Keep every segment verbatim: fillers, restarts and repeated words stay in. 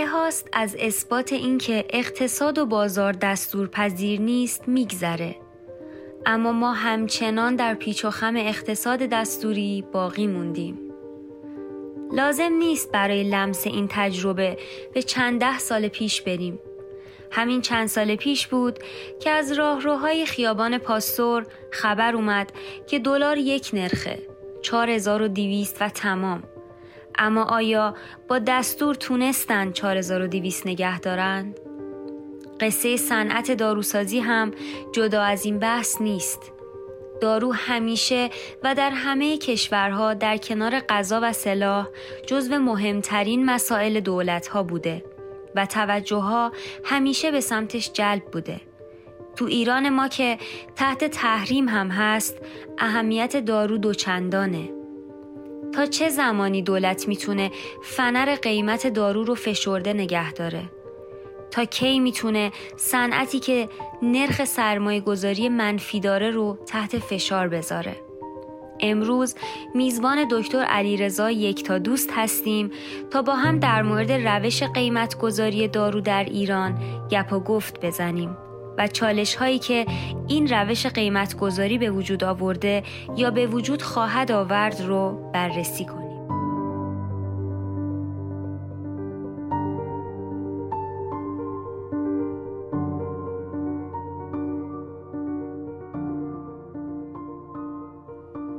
ته هاست از اثبات اینکه اقتصاد و بازار دستورپذیر نیست میگذره. اما ما همچنان در پیچ و خم اقتصاد دستوری باقی موندیم. لازم نیست برای لمس این تجربه به چند ده سال پیش بریم. همین چند سال پیش بود که از راهروهای خیابان پاستور خبر اومد که دلار یک نرخه، چهار هزار و دویست و تمام. اما آیا با دستور تونستن چهار هزار و دویست نگه دارن؟ قصه صنعت داروسازی هم جدا از این بحث نیست. دارو همیشه و در همه کشورها در کنار غذا و سلاح جزو مهمترین مسائل دولت‌ها بوده و توجه‌ها همیشه به سمتش جلب بوده. تو ایران ما که تحت تحریم هم هست، اهمیت دارو دوچندانه. تا چه زمانی دولت میتونه فنر قیمت دارو رو فشرده نگه داره؟ تا کی میتونه صنعتی که نرخ سرمایه گذاری منفی داره رو تحت فشار بذاره؟ امروز میزبان دکتر علیرضا یکتادوست هستیم تا با هم در مورد روش قیمت گذاری دارو در ایران گپ و گفت بزنیم و چالش هایی که این روش قیمت گذاری به وجود آورده یا به وجود خواهد آورد رو بررسی کنیم.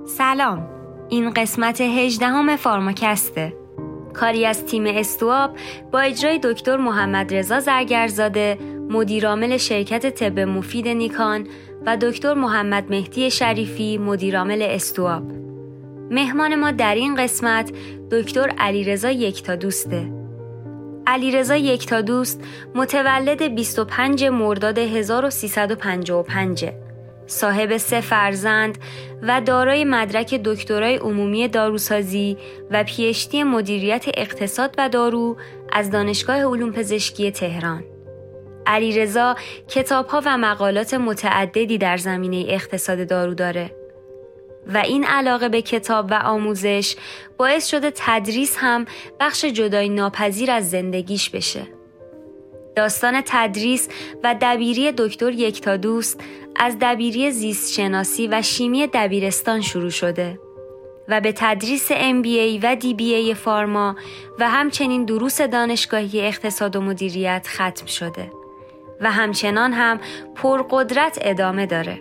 سلام، این قسمت هجدهم فارماکسته، کاری از تیم استواب با اجرای دکتر محمد رضا زرگرزاده، مدیرعامل شرکت طب مفید نیکان و دکتر محمد مهدی شریفی، مدیرعامل استواب. مهمان ما در این قسمت دکتر علیرضا یکتادوسته. علیرضا یکتادوست متولد بیست و پنجم مرداد هزار و سیصد و پنجاه و پنج، صاحب سه فرزند و دارای مدرک دکترای عمومی داروسازی و پی اچ دی مدیریت اقتصاد و دارو از دانشگاه علوم پزشکی تهران. علیرضا کتاب‌ها و مقالات متعددی در زمینه اقتصاد دارو داره و این علاقه به کتاب و آموزش باعث شده تدریس هم بخش جدای ناپذیر از زندگیش بشه. داستان تدریس و دبیری دکتر یکتادوست از دبیری زیستشناسی و شیمی دبیرستان شروع شده و به تدریس ام بی ای و دی بی ای فارما و همچنین دروس دانشگاهی اقتصاد و مدیریت ختم شده و همچنان هم پرقدرت ادامه داره.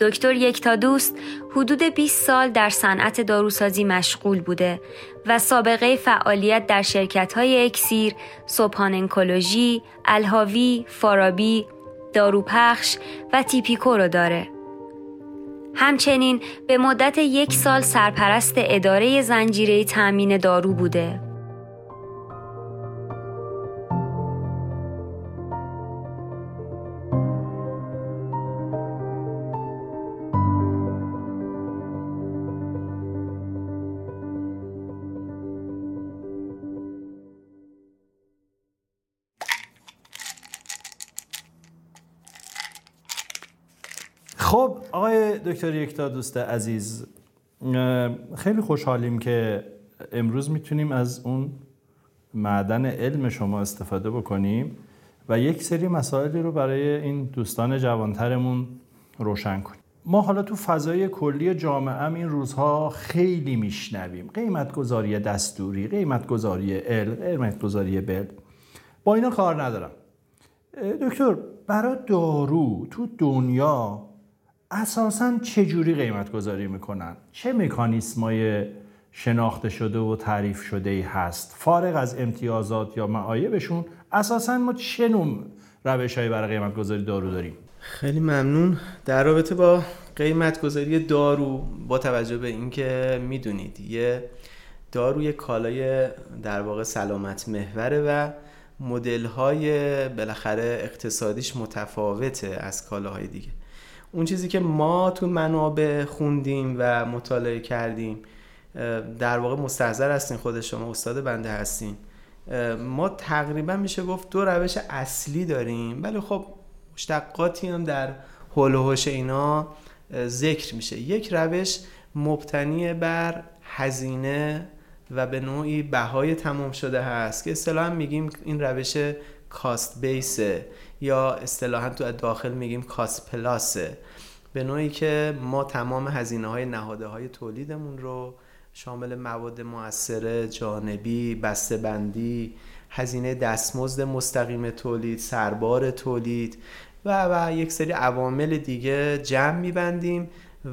دکتر یکتادوست حدود بیست سال در صنعت داروسازی مشغول بوده و سابقه فعالیت در شرکت‌های اکسیر، سبحان انکولوژی، الهاوی، فارابی، دارو پخش و تیپیکو رو داره. همچنین به مدت یک سال سرپرست اداره زنجیره تأمین دارو بوده. خب آقای دکتر یکتادوست عزیز، خیلی خوشحالیم که امروز میتونیم از اون معدن علم شما استفاده بکنیم و یک سری مسائلی رو برای این دوستان جوانترمون روشن کنیم. ما حالا تو فضای کلی جامعه این روزها خیلی میشنویم قیمت گذاری دستوری، قیمت گذاری علم، قیمت گذاری بل. با اینا کار ندارم دکتر. برای دارو تو دنیا اساساً چه جوری قیمت گذاری میکنن؟ چه مکانیسمای شناخته شده و تعریف شده‌ای هست؟ فارغ از امتیازات یا معایبشون اساساً ما چه نوع روش‌هایی برای قیمت گذاری دارو داریم؟ خیلی ممنون. در رابطه با قیمت گذاری دارو، با توجه به اینکه میدونید یه دارو یه کالای در واقع سلامت محوره و مدل‌های بالاخره اقتصادیش متفاوته از کالاهای دیگه، اون چیزی که ما تو منابع خوندیم و مطالعه کردیم در واقع مستحضر هستین، خود شما استاد بنده هستین. ما تقریبا میشه گفت دو روش اصلی داریم، ولی خب مشتقاتی هم در حول و حوش اینا ذکر میشه. یک روش مبتنی بر هزینه و به نوعی بهای تمام شده هست که اصطلاحاً میگیم این روش کاست بیسه یا اصطلاحاً تو داخل میگیم کاست پلاسه، به نوعی که ما تمام هزینه‌های نهادهای تولیدمون رو شامل مواد مؤثره، جانبی، بسته‌بندی، هزینه دستمزد مستقیم تولید، سربار تولید و و یک سری عوامل دیگه جمع می‌بندیم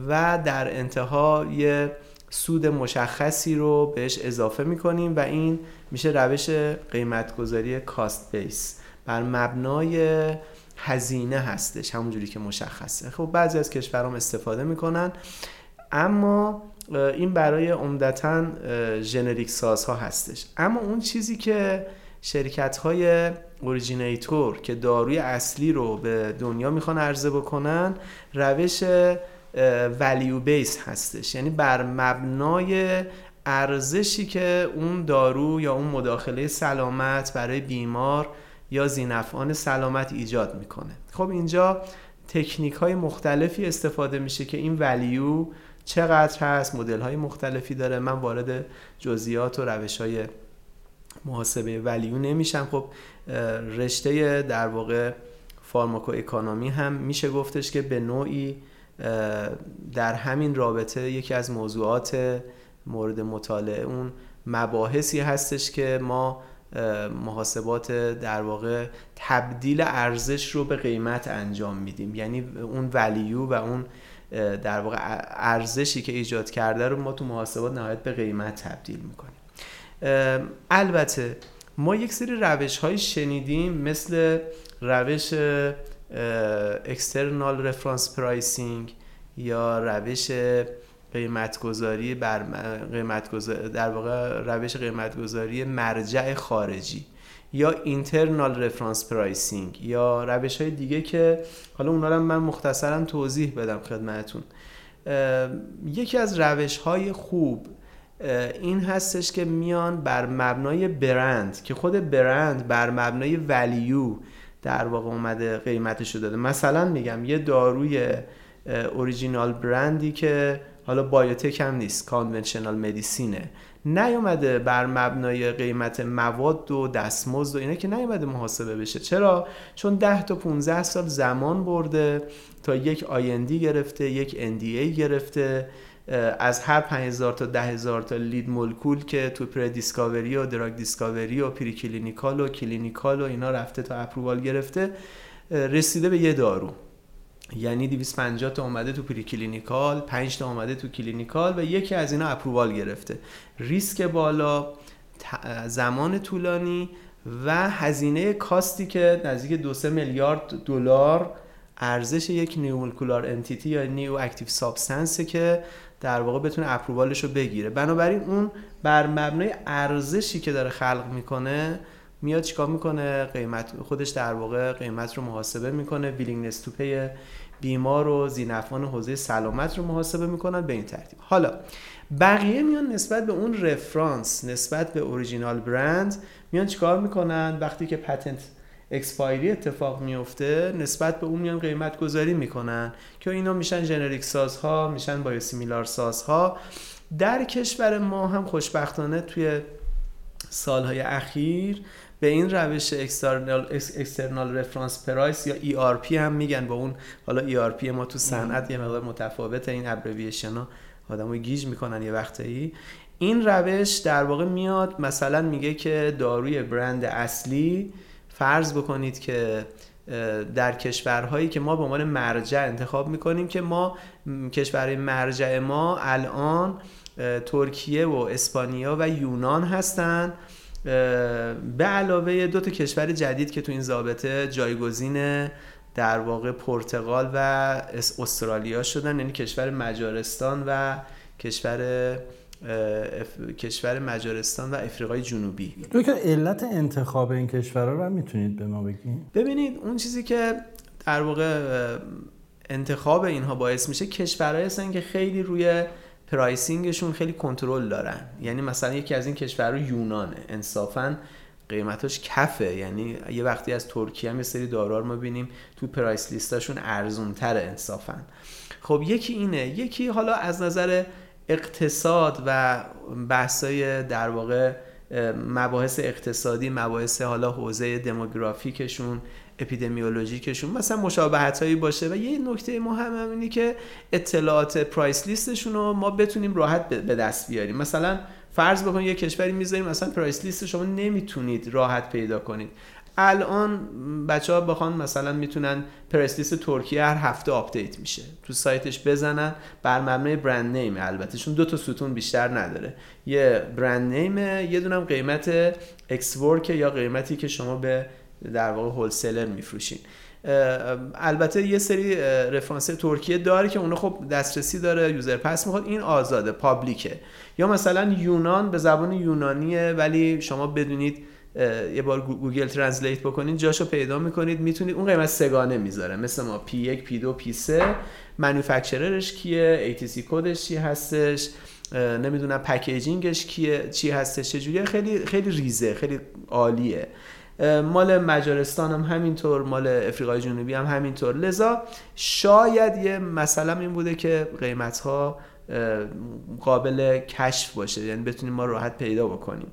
و در انتها یه سود مشخصی رو بهش اضافه می‌کنیم و این میشه روش قیمت‌گذاری کاست بیس، بر مبنای هزینه هستش همونجوری که مشخصه. خب بعضی از کشورام استفاده می‌کنن، اما این برای عمدتاً ژنریک سازها هستش. اما اون چیزی که شرکت‌های اوریجینیتور که داروی اصلی رو به دنیا میخوان عرضه بکنن روش ولیو بیس هستش، یعنی بر مبنای ارزشی که اون دارو یا اون مداخله سلامت برای بیمار یا ذینفعان سلامت ایجاد میکنه. خب اینجا تکنیک‌های مختلفی استفاده میشه که این ولیو چقدر هست، مدل‌های مختلفی داره. من وارد جزئیات و روش‌های محاسبه ولیو نمیشم. خب رشته در واقع فارماکو اکونومی هم میشه گفتش که به نوعی در همین رابطه یکی از موضوعات مورد مطالعه اون مباحثی هستش که ما محاسبات در واقع تبدیل ارزش رو به قیمت انجام میدیم، یعنی اون ولیو و اون در واقع ارزشی که ایجاد کرده رو ما تو محاسبات نهایت به قیمت تبدیل میکنیم. البته ما یک سری روش های شنیدیم مثل روش External Reference Pricing یا روش قیمتگذاری بر قیمتگذاری در واقع روش قیمتگذاری مرجع خارجی یا Internal Reference Pricing یا روش های دیگه که حالا اونا رو من مختصرا توضیح بدم خدمتتون. یکی از روش های خوب این هستش که میان بر مبنای برند که خود برند بر مبنای ولیو در واقع اومده قیمتشو داده. مثلا میگم یه داروی اوریجینال برندی که حالا بایوتک هم نیست، کانونشنال مدیسینه، نیومده بر مبنای قیمت مواد و دستمزد و اینا که نیومده محاسبه بشه. چرا؟ چون ده تا پانزده سال زمان برده تا یک آی ان دی گرفته، یک ان دی ای گرفته، از هر پنج هزار تا ده هزار تا لید مولکول که تو پری دیسکاوری و دراگ دیسکاوری و پری کلینیکال و کلینیکال و اینا رفته تا اپرووال گرفته رسیده به یه دارو، یعنی دویست و پنجاه تا اومده تو پری کلینیکال، پنج تا اومده تو کلینیکال و یکی از اینا اپرووال گرفته. ریسک بالا، زمان طولانی و هزینه کاستی که نزدیک دو تا سه میلیارد دلار ارزش یک نیو مولکولار انتیتی یا نیو اکتیو سابستنسه که در واقع بتونه اپرووالش رو بگیره. بنابراین اون بر مبنای ارزشی که داره خلق میکنه میاد چیکار میکنه؟ قیمت خودش در واقع قیمت رو محاسبه میکنه، ویلینگنس تو پی بیمار و ذینفعان حوزه سلامت رو محاسبه میکنن به این ترتیب. حالا بقیه میان نسبت به اون رفرانس، نسبت به اوریجینال برند میان چیکار میکنن؟ وقتی که پتنت اکسپایری اتفاق میفته نسبت به اون میان قیمت گذاری میکنن که اینا میشن جنریک سازها، میشن بایوسیمیلار سازها. در کشور ما هم خوشبختانه توی سالهای اخیر به این روش اکسترنال اکسترنال رفرنس پرایس یا ای آر پی هم میگن، با اون حالا ای آر پی ما تو صنعت یه مقدار متفاوته، این ابریویشن‌ها آدمو گیج میکنن یه وقتایی. این روش در واقع میاد مثلا میگه که داروی برند اصلی فرض بکنید که در کشورهایی که ما به عنوان مرجع انتخاب میکنیم که ما کشورهای مرجع ما الان ترکیه و اسپانیا و یونان هستن، به علاوه دو تا کشور جدید که تو این ضابطه جایگزین در واقع پرتغال و استرالیا شدن، یعنی کشور مجارستان و کشور اف... کشور مجارستان و افریقای جنوبی. دکتر علت انتخاب این کشورها رو هم میتونید به ما بگید؟ ببینید اون چیزی که در واقع انتخاب اینها باعث میشه کشورهایی هستن که خیلی روی پرایسینگشون خیلی کنترل دارن، یعنی مثلا یکی از این کشورها یونانه، انصافاً قیمتاش کفه، یعنی یه وقتی از ترکیه هم یه سری دارو رو ما ببینیم تو پرایس لیستاشون ارزون‌تره انصافاً. خب یکی اینه، یکی حالا از نظر اقتصاد و بحثای در واقع مباحث اقتصادی، مباحث حالا حوزه دموگرافیکشون، اپیدمیولوژیکشون مثلا مشابهتایی باشه. و یه نکته مهم هم اینه که اطلاعات پرایس لیستشون رو ما بتونیم راحت به دست بیاریم. مثلا فرض بکنید یه کشوری میذاریم مثلا پرایس لیست شما نمیتونید راحت پیدا کنید. الان بچه‌ها بخوان مثلا میتونن پرایس لیست ترکیه هر هفته آپدیت میشه، تو سایتش بزنن بر مبنای برند نیم، البته چون دو تا ستون بیشتر نداره، یه برند نیم یه دونم قیمت اکس ورک یا قیمتی که شما به در واقع هولسلر میفروشین. البته یه سری رفرنس ترکیه داره که اون خب دسترسی داره، یوزر پس میخواد، این آزاده، پابلیکه. یا مثلا یونان به زبان یونانیه ولی شما بدونید یه بار گوگل ترنسلیت بکنید جاشو پیدا میکنید، میتونید اون قیمت سگانه میذاره مثل ما پی یک، پی دو، پی سه، مانیفکتچررش کیه، ای تی سی کدش چی هستش، نمیدونم پکیجینگش کیه چی هستش، چجوریه، خیلی خیلی ریزه، خیلی عالیه. مال مجارستان هم همینطور، مال افریقای جنوبی هم همینطور. لذا شاید یه مثلا این بوده که قیمت‌ها قابل کشف باشه، یعنی بتونیم ما راحت پیدا بکنیم.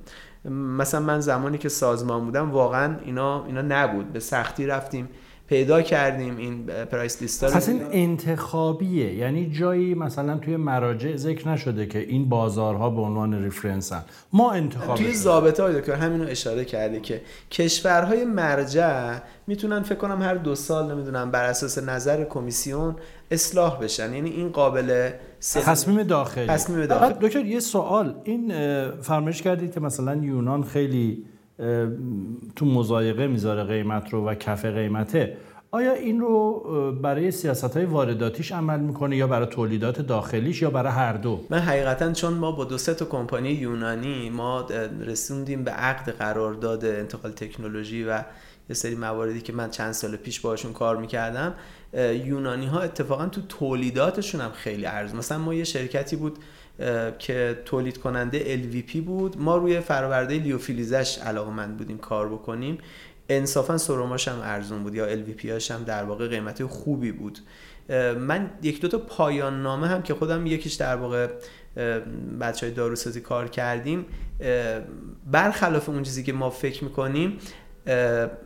مثلا من زمانی که سازمان بودم واقعا اینا اینا نبود، به سختی رفتیم پیدا کردیم این پرایس لیستا. اصلا انتخابیه، یعنی جایی مثلا توی مراجع ذکر نشده که این بازارها به عنوان رفرنسن، ما انتخاب توی ضابطه‌ای داره که همین رو اشاره کرده که کشورهای مرجع میتونن فکر کنم هر دو سال نمیدونم بر اساس نظر کمیسیون اصلاح بشن، یعنی این قابل تصمیم داخلی. تصمیم داخلی. دکتر یه سوال، این فرمایش کردید که مثلا یونان خیلی تو مزایقه میذاره قیمت رو و کف قیمته، آیا این رو برای سیاست‌های وارداتیش عمل میکنه یا برای تولیدات داخلیش یا برای هر دو؟ من حقیقتاً چون ما با دو سه تا کمپانی یونانی ما رسوندیم به عقد قرارداد انتقال تکنولوژی و یه سری مواردی که من چند سال پیش باهاشون کار میکردم، یونانی ها اتفاقاً تو تولیداتشون هم خیلی ارزش. مثلا ما یه شرکتی بود که تولید کننده ال وی پی بود، ما روی فرآورده لیوفیلیزش علاقه‌مند بودیم کار بکنیم، انصافا سروماش هم ارزون بود یا ال وی پی هاش هم در واقع قیمت خوبی بود. من یک دو تا پایان نامه هم که خودم یکیش در واقع بچهای داروسازی کار کردیم، برخلاف اون چیزی که ما فکر می‌کنیم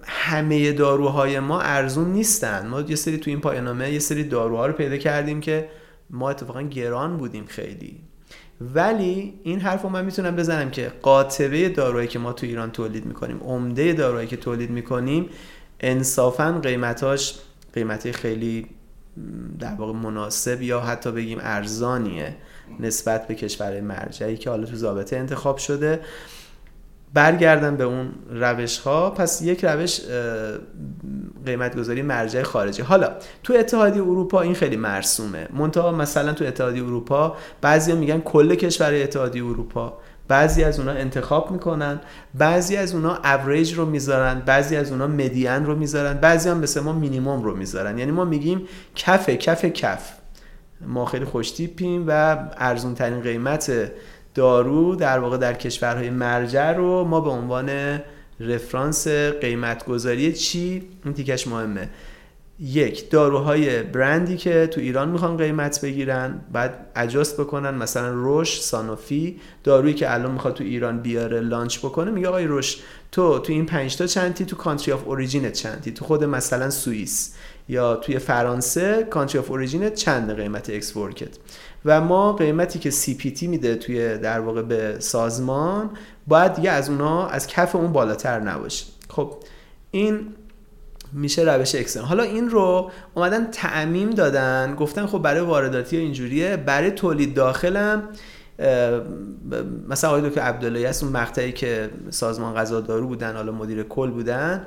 همه داروهای ما ارزون نیستن. ما یه سری تو این پایان نامه یه سری داروها رو پیدا کردیم که ما اتفاقا گران بودیم خیلی، ولی این حرفو من میتونم بزنم که قاطبه دارویی که ما تو ایران تولید میکنیم، عمده دارویی که تولید میکنیم، انصافا قیمتاش قیمتی خیلی در واقع مناسب یا حتی بگیم ارزانیه نسبت به کشور مرجعی که حالا تو ضابطه انتخاب شده. برگردم به اون روش ها، پس یک روش قیمت گذاری مرجع خارجی. حالا تو اتحادیه اروپا این خیلی مرسومه، منتها مثلا تو اتحادیه اروپا بعضیا میگن کل کشور اتحادیه اروپا، بعضی از اونا انتخاب میکنن، بعضی از اونا اوریج رو میذارن، بعضی از اونا مدین رو میذارن، بعضی هم مثل ما مینیمم رو میذارن. یعنی ما میگیم کف کف کف، ما خیلی خوش تیپیم و ارزون ترین قیمت دارو در واقع در کشورهای مرجع رو ما به عنوان رفرانس قیمت گذاری چی؟ این تیکش مهمه. یک، داروهای برندی که تو ایران میخوان قیمت بگیرن بعد اجاست بکنن، مثلا روش، سانوفی، دارویی که الان میخواد تو ایران بیاره لانچ بکنه، میگه آقای روش تو تو این پنج تا چنتی، تو کانتری آف اوریجینت چنتی، تو خود مثلا سوئیس یا توی فرانسه کانتری آف اوریجینت چند قیمت اکس ورکت. و ما قیمتی که سی پی تی میده توی در واقع به سازمان باید دیگه از اونا از کف اون بالاتر نباشه. خب این میشه روش اکسن. حالا این رو اومدن تعمیم دادن، گفتن خب برای وارداتی اینجوریه، برای تولید داخلم مثلا آقای دکتر عبداللهی است، اون مقطعی که سازمان غذا دارو بودن حالا مدیر کل بودن،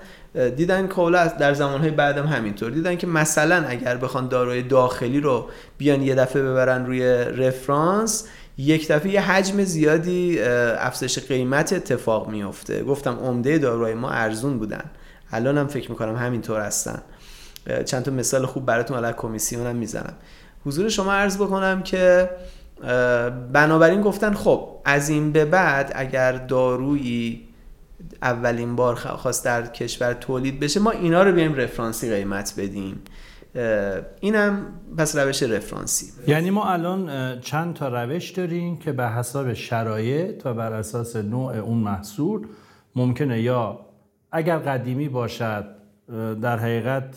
دیدن که حالا در زمانهای بعدم همینطور دیدن که مثلا اگر بخوان داروی داخلی رو بیان یه دفعه ببرن روی رفرانس، یک دفعه یه حجم زیادی افزایش قیمت اتفاق میفته. گفتم عمده داروهای ما ارزون بودن، الان هم فکر میکنم همینطور هستن. چند تا مثال خوب براتون علاوه کمیسیونم میزنم حضور شما عرض بکنم که بنابراین گفتن خب از این به بعد اگر دارویی اولین بار خواست در کشور تولید بشه ما اینا رو بیایم رفرانسی قیمت بدیم اینم پس روش رفرانسی. یعنی ما الان چند تا روش داریم که به حساب شرایط و بر اساس نوع اون محصول ممکنه یا اگر قدیمی باشد در حقیقت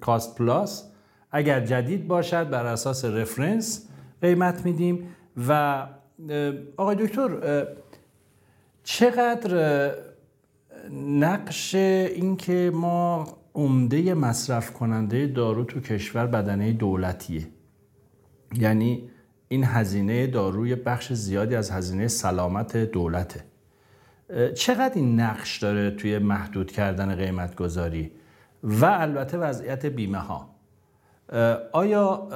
کاست پلاس، اگر جدید باشد بر اساس رفرنس قیمت میدیم. و آقای دکتر چقدر نقش این که ما عمده مصرف کننده دارو تو کشور بدنه دولتیه، یعنی این هزینه داروی بخش زیادی از هزینه سلامت دولته، چقدر این نقش داره توی محدود کردن قیمت گذاری و البته وضعیت بیمه ها؟ آیا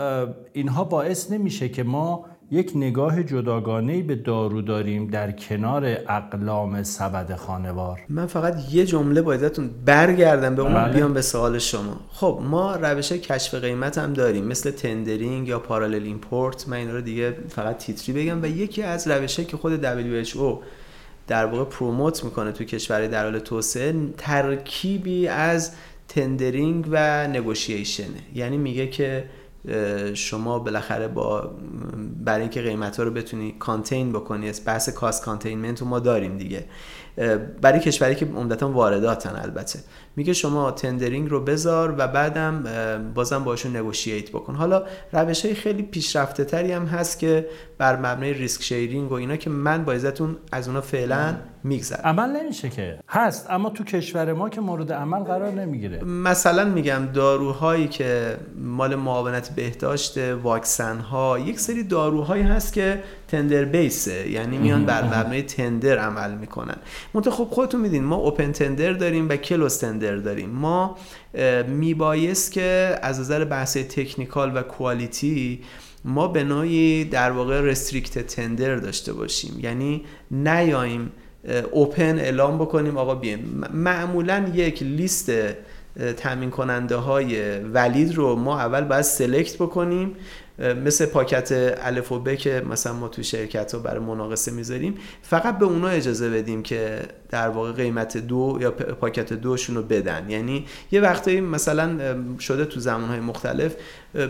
اینها باعث نمیشه که ما یک نگاه جداگانه‌ای به دارو داریم در کنار اقلام سبد خانوار؟ من فقط یه جمله بایدتون برگردم به اون بله. بیام به سوال شما. خب ما روش کشف قیمت هم داریم مثل تندرینگ یا پارالل ایمپورت، من این رو دیگه فقط تیتری بگم، و یکی از روشه که خود دبلیو اچ او در واقع پروموت میکنه تو کشوری در حال توسعه ترکیبی از تندرینگ و نگوشیشنه. یعنی میگه که شما بالاخره با برای اینکه قیمت‌ها رو بتونی کانتین بکنی، از بحث کاست کانتینمنت رو ما داریم دیگه برای کشوری که عمدتاً وارداتن، البته میگه شما تندرینگ رو بذار و بعدم بازم باشون نگوشییت بکن. حالا روش‌های خیلی پیشرفته تری هم هست که بر مبنای ریسک شیرینگ و اینا که من با ازتون از اونا فعلا میگذرم. عمل نمیشه که هست، اما تو کشور ما که مورد عمل قرار نمیگیره. مثلا میگم داروهایی که مال معاونت بهداشت، واکسن ها، یک سری داروهایی هست که تندر بیسه، یعنی میان بر مبنای تندر عمل میکنن. منتها خب خودتون میدین ما اوپن تندر داریم و کلوز تندر داریم. ما میبایست که از نظر بحث تکنیکال و کوالیتی ما به نوعی در واقع رستریکت تندر داشته باشیم، یعنی نیاییم اوپن اعلام بکنیم آقا بیایم. معمولا یک لیست تامین کننده های ولید رو ما اول باید سلکت بکنیم، مثل پاکت الف و ب که مثلا ما تو شرکت ها برای مناقصه میذاریم، فقط به اونا اجازه بدیم که در واقع قیمت دو یا پاکت دوشون رو بدن. یعنی یه وقتایی مثلا شده تو زمانهای مختلف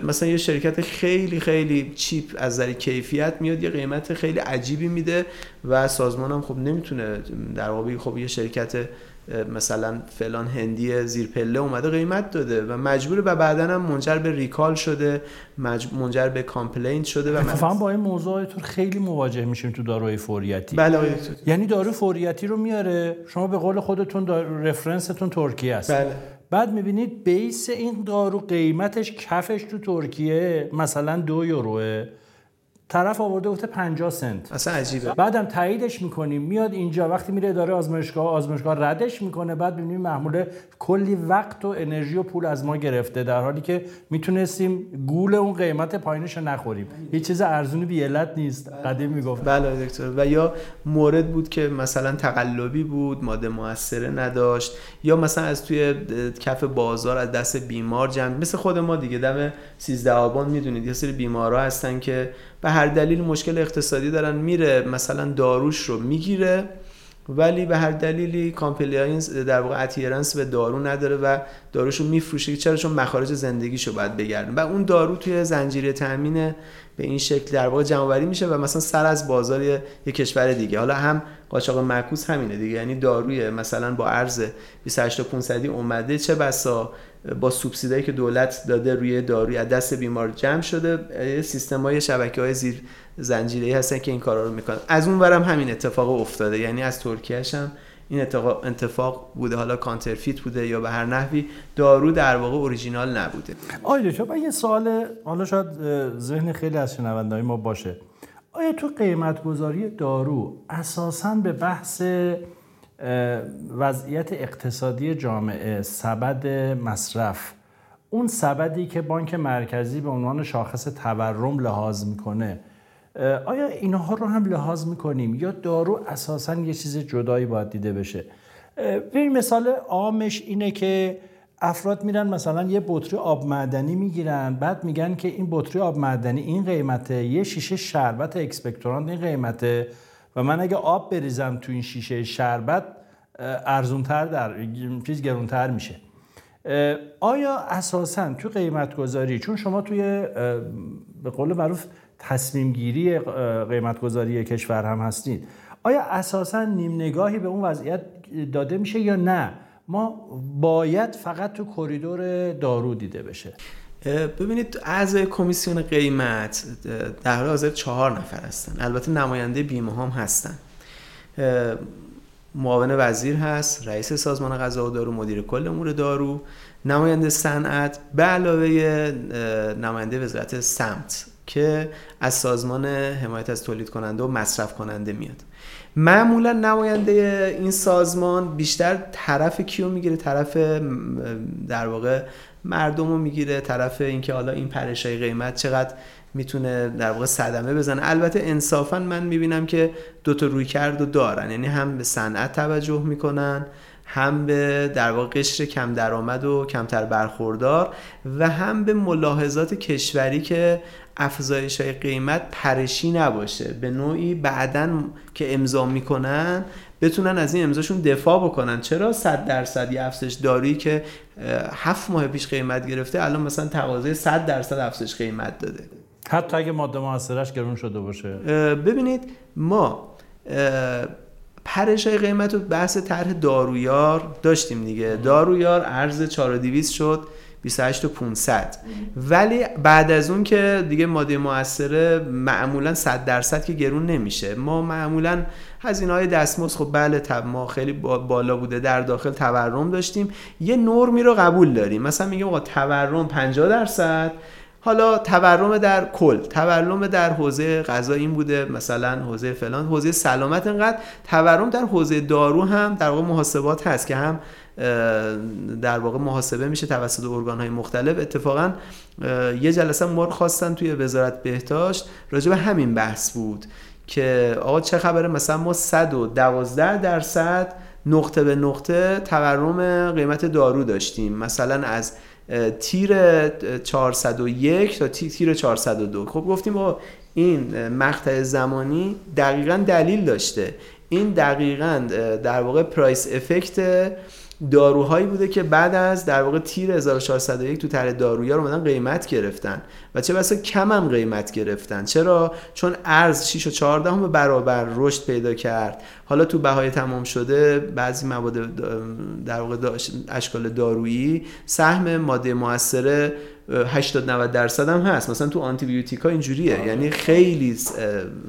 مثلا یه شرکت خیلی خیلی چیپ از نظر کیفیت میاد یه قیمت خیلی عجیبی میده و سازمان هم خب نمیتونه در واقع خب یه شرکت مثلا فلان هندی زیرپله اومده قیمت داده و مجبوره و بعدن هم منجر به ریکال شده، منجر به کامپلینت شده. و فهم با این موضوع تو خیلی مواجه میشیم تو داروی فوریتی. بله آقای دکتر، یعنی داروی فوریتی رو میاره شما به قول خودتون رفرنستون ترکیه است. بله. بعد میبینید بیس این دارو قیمتش کفش تو ترکیه مثلا دو یوروه، طرف آورده گفته پنجاه سنت، اصلا عجیبه. بعدم تاییدش میکنیم میاد اینجا، وقتی میره اداره آزمایشگاه آزمایشگاه ردش میکنه، بعد میبینیم محموله کلی وقت و انرژی و پول از ما گرفته، در حالی که میتونستیم گول اون قیمت پایینش رو نخوریم. هیچ چیز ارزونی بی علت نیست، قدیم میگفت. بله دکتر. و یا مورد بود که مثلا تقلبی بود، ماده موثره نداشت، یا مثلا از توی کف بازار از دست بیمار جمع، مثل خود ما دیگه دم سیزده آبان میدونید یه سری بیمارا هستن که به هر دلیل مشکل اقتصادی دارن، میره مثلا داروش رو میگیره ولی به هر دلیلی کامپلینس در واقع اتیرنس به دارو نداره و داروش رو میفروشه. چرا؟ چون مخارج زندگیشو باید بگردن و اون دارو توی زنجیره تامین به این شکل در واقع جمع‌آوری میشه و مثلا سر از بازار یک کشور دیگه. حالا هم قاچاق معکوس همینه دیگه، یعنی داروی مثلا با ارز بیست و هشت هزار و پانصد اومده چه بسا با سوبسیدایی که دولت داده روی داروی از دست بیمار جمع شده. سیستم‌های شبکه‌های زیر زنجیره‌ای هستن که این کارا رو میکنن. از اون ورم همین اتفاق افتاده، یعنی از ترکیه‌ش هم این اتفاق بوده، حالا کانترفیت بوده یا به هر نحوی دارو در واقع اوریجینال نبوده. آیده شما من یه سوال، حالا شاید ذهن خیلی از شنونده‌های ما باشه، آیا تو قیمت‌گذاری دارو اساساً به بحث وضعیت اقتصادی جامعه، سبد مصرف، اون سبدی که بانک مرکزی به عنوان شاخص تورم لحاظ میکنه، آیا اینها رو هم لحاظ میکنیم یا دارو اساساً یه چیز جدایی باید دیده بشه؟ ببین مثال عامش اینه که افراد میرن مثلا یه بطری آب معدنی میگیرن، بعد میگن که این بطری آب معدنی این قیمته، یه شیشه شربت اکسپکتورانت این قیمته و من اگه آب بریزم تو این شیشه شربت ارزونتر در چیز گرونتر میشه. آیا اساساً تو قیمت گذاری، چون شما توی به قول معروف تصمیم گیری قیمت گذاری کشور هم هستید، آیا اساساً نیم نگاهی به اون وضعیت داده میشه یا نه ما باید فقط تو کوریدور دارو دیده بشه؟ ببینید، اعضای کمیسیون قیمت در حال حاضر چهار نفر هستن. البته نماینده بیمه هم هستن، معاون وزیر هست، رئیس سازمان غذا و دارو، مدیر کل امور دارو، نماینده صنعت، به علاوه نماینده وزارت سمت که از سازمان حمایت از تولید کننده و مصرف کننده میاد. معمولا نماینده این سازمان بیشتر طرف کیو میگیره؟ طرف در واقع مردم رو میگیره، طرف اینکه حالا این پرشای قیمت چقدر میتونه در واقع صدمه بزنه. البته انصافا من میبینم که دوتا روی کردو دارن، یعنی هم به صنعت توجه میکنن، هم به در واقع قشر کم درآمد و کمتر برخوردار، و هم به ملاحظات کشوری که افزایش های قیمت پرشی نباشه، به نوعی بعدن که امضا میکنن بتونن از این امضاشون دفاع بکنن. چرا صد درصد یه افزایش دارویی که هفت ماه پیش قیمت گرفته الان مثلا تقاضای صد درصد افزایش قیمت داده، حتی اگه ماده موثرش گرون شده باشه. ببینید، ما پرشای قیمت رو بحث طرح دارویار داشتیم دیگه. دارویار عرض چهار هزار و دویست شد بیست و هشت هزار و پانصد، ولی بعد از اون که دیگه ماده مؤثره معمولا صد درصد که گرون نمیشه. ما معمولا هزینه‌های دستمزد، خب بله طب ما خیلی بالا بوده، در داخل تورم داشتیم، یه نرمی رو قبول داریم، مثلا میگیم آقا تورم پنجاه درصد، حالا تورم در کل، تورم در حوزه غذا این بوده، مثلا حوزه فلان، حوزه سلامت انقدر، تورم در حوزه دارو هم در واقع محاسبات هست که هم در واقع محاسبه میشه توسط ارگان‌های مختلف. اتفاقا یه جلسه ما رو خواستن توی وزارت بهداشت، راجع به همین بحث بود که آقا چه خبره مثلا ما صد و دوازده درصد نقطه به نقطه تورم قیمت دارو داشتیم، مثلا از تیر چهارصد و یک تا تیر چهارصد و دو. خب گفتیم آقا این مقطع زمانی دقیقاً دلیل داشته، این دقیقاً در واقع پرایس افکت داروهایی بوده که بعد از در واقع تیر هزار و چهارصد و یک تو طرح دارویار اومدن قیمت گرفتن و چه بسا کم هم قیمت گرفتن. چرا؟ چون ارز شش و چهارده هم برابر رشد پیدا کرد. حالا تو بهای تمام شده بعضی مواد در واقع اشکال دارویی سهم ماده مؤثره هشتاد نود درصد هم هست، مثلا تو آنتی بیوتیکا اینجوریه، یعنی خیلی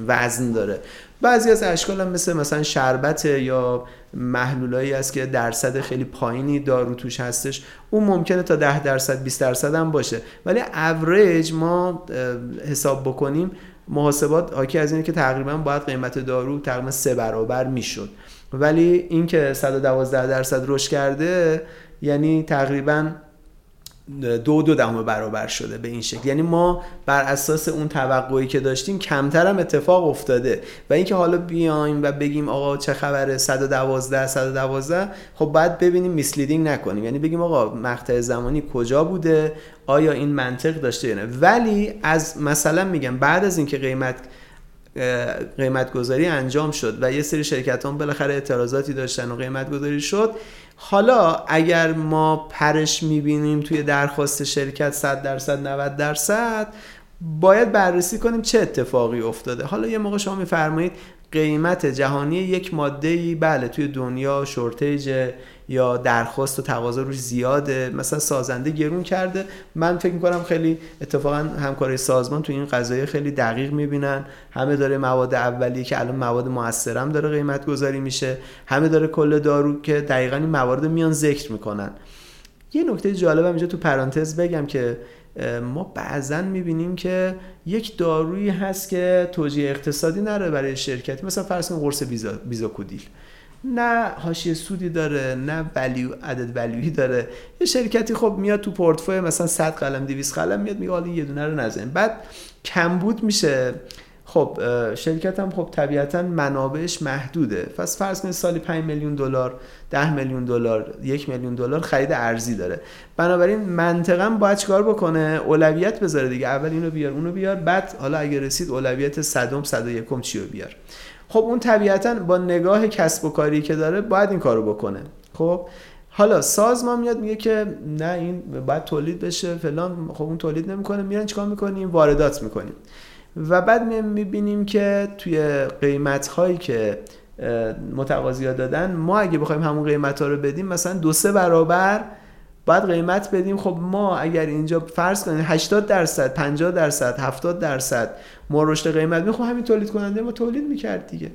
وزن داره. بعضی از اشکال هم مثل مثلا شربت یا محلولایی است که درصد خیلی پایینی دارو توش هستش، اون ممکنه تا ده درصد بیست درصد هم باشه، ولی اوریج ما حساب بکنیم، محاسبات حاکی از اینه که تقریبا باید قیمت دارو تقریبا سه برابر میشد، ولی این که صد و دوازده درصد رشد کرده یعنی تقریبا دو دو دهم برابر شده به این شکل. یعنی ما بر اساس اون توقعی که داشتیم کمتر هم اتفاق افتاده، و اینکه حالا بیایم و بگیم آقا چه خبره صد و دوازده صد و دوازده، خب باید ببینیم میسلیدینگ نکنیم، یعنی بگیم آقا مقطع زمانی کجا بوده، آیا این منطق داشته یا نه. ولی از مثلا میگم بعد از اینکه قیمت قیمت گذاری انجام شد و یه سری شرکت ها بالاخره اعتراضاتی داشتن و قیمت گذاری شد، حالا اگر ما پرش میبینیم توی درخواست شرکت صد درصد نود درصد، باید بررسی کنیم چه اتفاقی افتاده. حالا یه موقع شما میفرمایید قیمت جهانی یک ماده‌ای بله توی دنیا شورتیج یا درخواست و تقاضا روش زیاده، مثلا سازنده گرون کرده. من فکر می‌کنم خیلی اتفاقا همکارای سازمان توی این قضایا خیلی دقیق می‌بینن، همه داره مواد اولیه که الان مواد مؤثره هم داره قیمت گذاری میشه، همه داره کل دارو که دقیقاً این موارد میان ذکر می‌کنن. یه نکته جالبم اینجا تو پرانتز بگم که ما بعضن میبینیم که یک دارویی هست که توجیه اقتصادی نره برای شرکتی، مثلا فرض کنید قرص بیزاکودیل، نه حاشیه سودی داره نه ولیو عدد ولیوی داره. یه شرکتی خب میاد تو پورتفوی مثلا صد قلم دویست قلم میاد میگه حالا یه دونه رو نزنیم، بعد کمبود میشه. خب شرکت هم خب طبیعتا منابعش محدوده، پس فرض کنید سالی پنج میلیون دلار، ده میلیون دلار، یک میلیون دلار خرید ارزی داره، بنابراین منطقاً باید چیکار بکنه؟ اولویت بذاره دیگه، اول اینو بیار اونو بیار، بعد حالا اگه رسید اولویت صدم صد و یکم چیو بیار. خب اون طبیعتا با نگاه کسب و کاری که داره باید این کارو بکنه. خب حالا سازمان میاد میگه که نه این باید تولید بشه فلان، خب اون تولید نمیکنه، میرن چیکار میکنیم؟ واردات میکنیم. و بعد میبینیم که توی قیمت هایی که متقاضی ها دادن، ما اگه بخوایم همون قیمت ها رو بدیم مثلا دو سه برابر باید قیمت بدیم. خب ما اگر اینجا فرض کنیم هشتاد درصد پنجاه درصد هفتاد درصد ما رشد قیمت میخوام، همین تولید کننده ما تولید میکرد دیگه.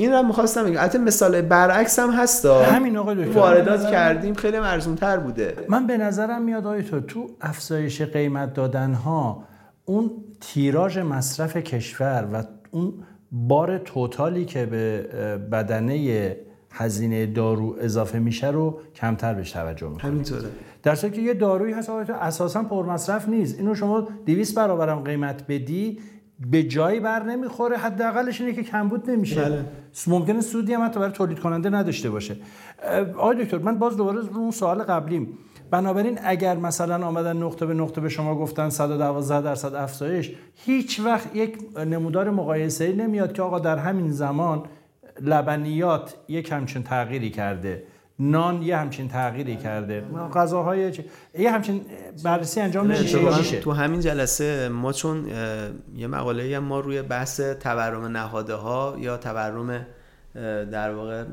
این رو می‌خواستم بگم. البته مثال برعکس هم هستا، همین آقای دکتر واردات کردیم خیلی ارزان‌تر بوده. من به نظرم میاد آقای تو تو افزایش قیمت دادنها اون تیراژ مصرف کشور و اون بار توتالی که به بدنه هزینه دارو اضافه میشه رو کمتر بهش توجه میکنه. همینطوره. در صورتی که یه دارویی هست آقای تو اساساً پرمصرف نیست، اینو شما دویست برابر هم قیمت بدی به جایی بر نمیخوره، حداقلش اینه که کمبود نمیشه. بله. ممکنه سودی هم حتی برای تولید کننده نداشته باشه. آقای دکتر من باز دوباره رو اون سوال قبلیم، بنابراین اگر مثلا آمدن نقطه به نقطه به شما گفتن صد و دوازده درصد افزایش، هیچ وقت یک نمودار مقایسه‌ای نمیاد که آقا در همین زمان لبنیات یک همچین تغییری کرده، نان یه همچین تغییری کرده، غذاهای چه یه همچین بررسی انجام نمیشه. تو همین جلسه ما چون یه مقاله‌ای هم ما روی بحث تورم نهادها یا تورم در واقع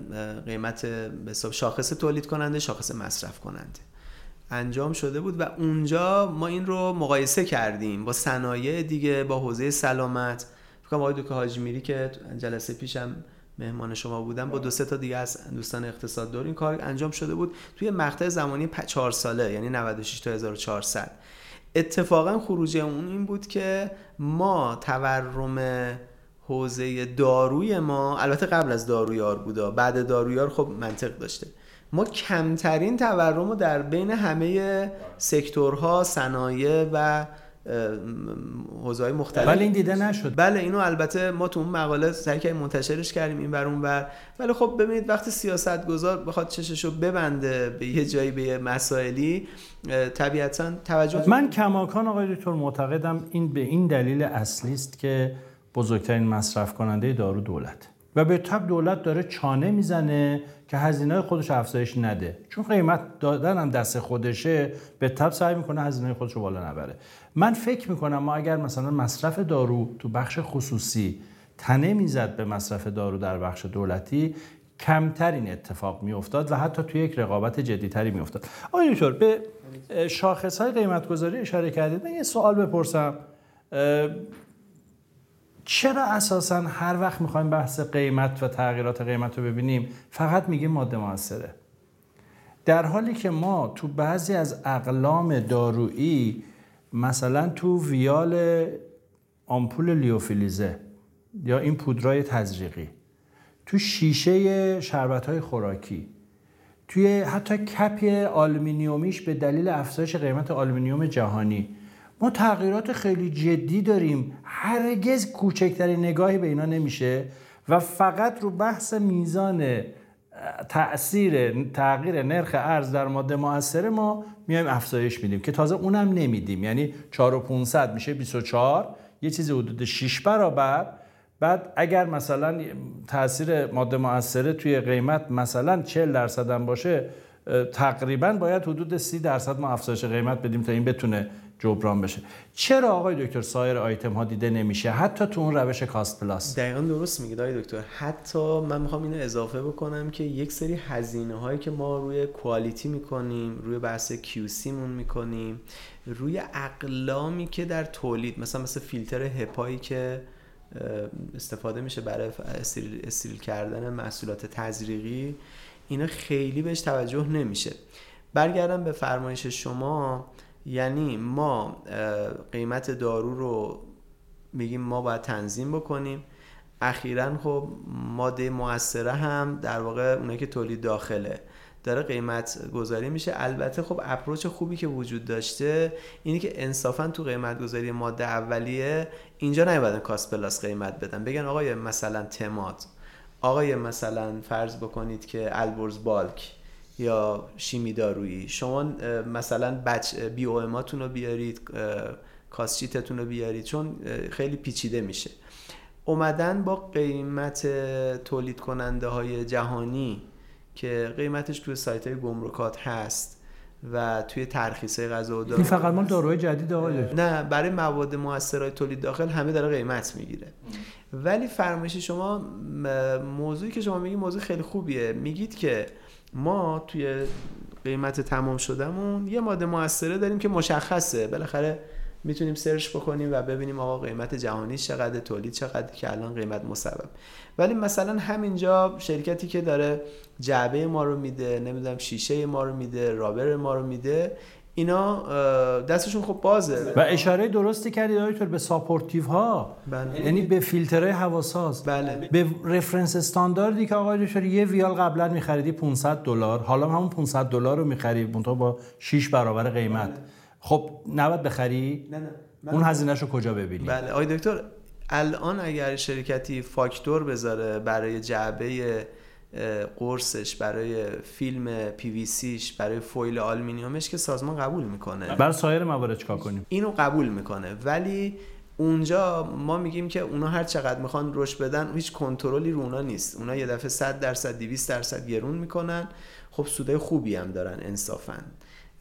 قیمت به حساب شاخص تولید کننده شاخص مصرف کننده انجام شده بود و اونجا ما این رو مقایسه کردیم با صنایع دیگه، با حوزه سلامت. فکر کنم آقای دکتر حاجی میری که جلسه پیشم مهمان شما بودن با دو سه تا دیگه از دوستان اقتصاد دار این کار انجام شده بود توی مقطع زمانی چهار ساله، یعنی نود و شش تا هزار و چهارصد. اتفاقا خروجی اون این بود که ما تورم حوزه داروی ما، البته قبل از دارویار بودا، بعد دارویار خب منطق داشته، ما کمترین تورم رو در بین همه سکتورها، صنایع و حوزه‌های مختلف. ولی این دیده نشد. بله اینو البته ما تو اون مقاله سعی کردیم منتشرش کردیم این ور اون ور. ولی خب ببینید وقتی سیاستگزار بخواد چششو ببنده به یه جایی به یه مسائلی، طبیعتاً توجه من کماکان آقای دکتر معتقدم این به این دلیل اصلی است که بزرگترین مصرف کننده دارو دولت و به طب دولت داره چانه میزنه که هزینه‌های خودش افزایش نده، چون قیمت دادن هم دست خودشه، به طب سعی میکنه هزینه‌های خودش رو بالا نبره. من فکر میکنم ما اگر مثلا مصرف دارو تو بخش خصوصی تنه میزد به مصرف دارو در بخش دولتی، کمتر این اتفاق میافتاد و حتی توی یک رقابت جدی‌تری میافتاد. آقای دکتر به شاخص‌های قیمت‌گذاری اشاره کردید، من یه سوال بپرسم، چرا اساساً هر وقت میخوایم بحث قیمت و تغییرات قیمت رو ببینیم فقط میگیم ماده موثره، در حالی که ما تو بعضی از اقلام دارویی مثلا تو ویال آمپول لیوفیلیزه یا این پودرای تزریقی، تو شیشه شربت‌های خوراکی، توی حتی کپی آلومینیومیش به دلیل افزایش قیمت آلومینیوم جهانی ما تغییرات خیلی جدی داریم، هرگز کوچکترین نگاهی به اینا نمیشه و فقط رو بحث میزان تأثیر تغییر نرخ ارز در ماده مؤثر ما میایم افزایش میدیم که تازه اونم نمیدیم، یعنی چهار و پانصد میشه بیست و چهار، یه چیزی حدود شش برابر. بعد اگر مثلا تأثیر ماده مؤثره توی قیمت مثلا چهل درصد هم باشه، تقریبا باید حدود سی درصد ما افزایش قیمت بدیم تا این بتونه جبران بشه. چرا آقای دکتر سایر آیتم ها دیده نمیشه حتی تو اون روش کاست پلاس؟ دقیقاً درست میگید آقای دکتر. حتی من میخوام اینو اضافه بکنم که یک سری هزینه هایی که ما روی کوالیتی میکنیم، روی بحث کیوسی مون میکنیم، روی اقلامی که در تولید مثلا مثل فیلتر هپایی که استفاده میشه برای استریل, استریل کردن محصولات تزریقی، اینا خیلی بهش توجه نمیشه. برگردم به فرمایش شما، یعنی ما قیمت دارو رو میگیم ما باید تنظیم بکنیم. اخیراً خب ماده مؤثره هم در واقع اونایی که تولید داخله داره قیمت گذاری میشه. البته خب اپروچ خوبی که وجود داشته اینی که انصافاً تو قیمت گذاری ماده اولیه اینجا نمیدن کاست پلاس قیمت بدن، بگن آقای مثلا تماد، آقای مثلا فرض بکنید که البرز بالک یا شیمی دارویی، شما مثلا بچ بی او اماتون رو بیارید، کاسشیتتون رو بیارید، چون خیلی پیچیده میشه. اومدن با قیمت تولید کننده های جهانی که قیمتش توی سایت‌های گمرکات هست و توی ترخیص‌های غذا و دارو. این فقط مال داروهای جدید آقای؟ نه، برای مواد مؤثرهای تولید داخل همه داره قیمت میگیره. ولی فرمایش شما، موضوعی که شما میگید موضوع خیلی خوبیه. میگید که ما توی قیمت تمام شدمون یه ماده مؤثره داریم که مشخصه، بالاخره میتونیم سرچ بکنیم و ببینیم آقا قیمت جهانی چقدر، تولید چقدر که الان قیمت مسبب. ولی مثلا همینجا شرکتی که داره جعبه ما رو میده، نمیدونم شیشه ما رو میده، رابر ما رو میده، اینا دستشون خب بازه. و اشاره درستی کردید دکتر به ساپورتیو ها، یعنی به فیلترهای حواساز، بله، به رفرنس استانداردی که آقای دکتر یه ویال قبلا می‌خریدی پانصد دلار، حالا همون پانصد دلار رو می‌خری منتها با شش برابر قیمت. بله. خب نباید بخری؟ نه نه. اون هزینه‌شو کجا ببینی؟ بله آقای دکتر، الان اگر شرکتی فاکتور بذاره برای جعبه قرصش، برای فیلم پی وی سیش، برای فویل آلومینیومش که سازمان قبول میکنه، برای سایر موارد چیکار کنیم؟ اینو قبول میکنه. ولی اونجا ما میگیم که اونا هر چقدر میخوان رشد بدن، هیچ کنترلی رو اونا نیست. اونا یه دفعه صد درصد دویست درصد گرون میکنن. خب سودای خوبی هم دارن انصافا.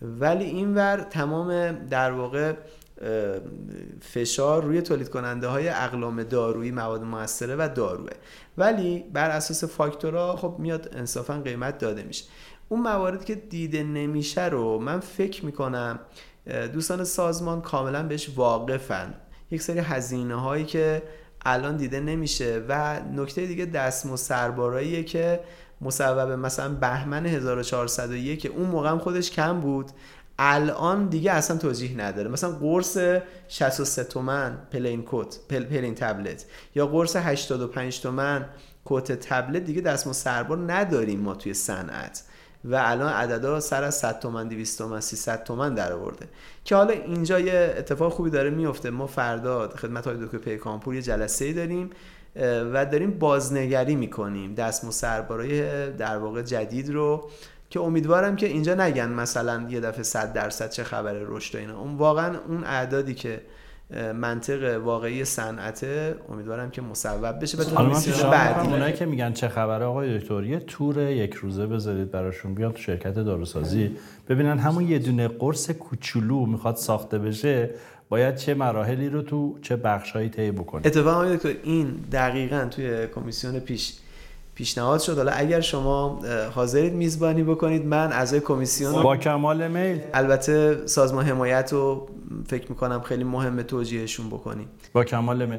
ولی اینور تمام در واقع فشار روی تولید کننده های اقلام دارویی، مواد مؤثره و داروه. ولی بر اساس فاکتورها خب میاد انصافا قیمت داده میشه. اون موارد که دیده نمیشه رو من فکر میکنم دوستان سازمان کاملا بهش واقفن. یک سری هزینه هایی که الان دیده نمیشه و نکته دیگه دست و سرباراییه که مسبب مثلا بهمن هزار و چهارصد و یک که اون موقع هم خودش کم بود، الان دیگه اصلا توجیه نداره. مثلا قرص شصت و سه تومن پلین کت پل پلین تبلت یا قرص هشتاد و پنج تومن کت تبلت دیگه دستمو سربار نداریم ما توی صنعت و الان عددا سر از صد تومن دویست تومن سیصد تومن در آورده که حالا اینجا یه اتفاق خوبی داره میفته. ما فردا خدمت های دکتر پیکانپور یه جلسه‌ای داریم و داریم بازنگری میکنیم دستمو سربارای در واقع جدید رو که امیدوارم که اینجا نگن مثلا یه دفعه صد درصد چه خبره رشد و اینا. اون واقعا اون اعدادی که منطق واقعی صنعته امیدوارم که مسبب بشه. حالا من اونایی که میگن چه خبره آقای دکتر یه تور یک روزه بذارید براشون، بیان تو شرکت داروسازی ببینن همون یه دونه قرص کوچولو میخواد ساخته بشه باید چه مراحلی رو تو چه بخشایی طی بکنه. اتفاقا دکتر این دقیقاً توی کمیسیون پیش پیشنهاد شد. حالا اگر شما حاضرید میزبانی بکنید، من اعضای کمیسیون با کمال میل، البته سازمان حمایت رو فکر میکنم خیلی مهمه توجیهشون بکنید. با کمال میل.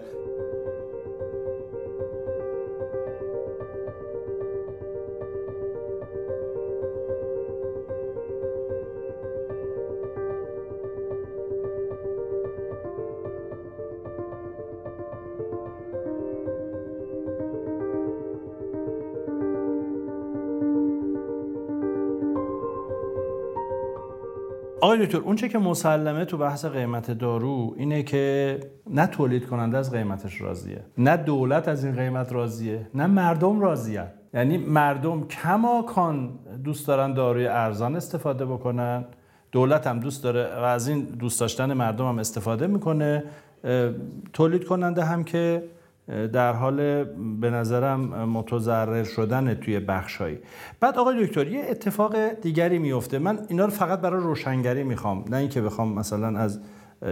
آقای دکتر اون چه که مسلمه تو بحث قیمت دارو اینه که نه تولید کننده از قیمتش راضیه، نه دولت از این قیمت راضیه، نه مردم راضیه. یعنی مردم کماکان دوست دارن داروی ارزان استفاده بکنن، دولت هم دوست داره و از این دوست داشتن مردم هم استفاده میکنه، تولید کننده هم که در حال به نظرم متضرر شدن توی بخشایی. بعد آقای دکتر یه اتفاق دیگری میفته. من اینا رو فقط برای روشنگری میخوام، نه اینکه بخوام مثلا از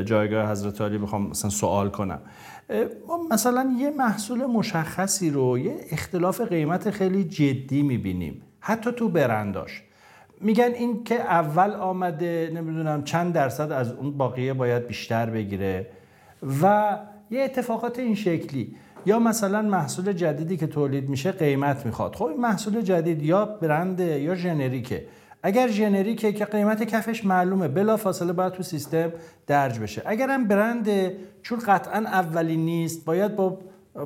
جایگاه حضرت علی بخوام مثلا سوال کنم. ما مثلا یه محصول مشخصی رو یه اختلاف قیمت خیلی جدی میبینیم، حتی تو برنداش میگن این که اول آمده نمیدونم چند درصد از اون باقیه باید بیشتر بگیره و یه اتفاقات این شکلی. یا مثلا محصول جدیدی که تولید میشه قیمت میخواد. خب محصول جدید یا برنده یا ژنریکه. اگر ژنریکه که قیمت کفش معلومه، بلافاصله باید تو سیستم درج بشه. اگرم برنده، چون قطعا اولی نیست، باید با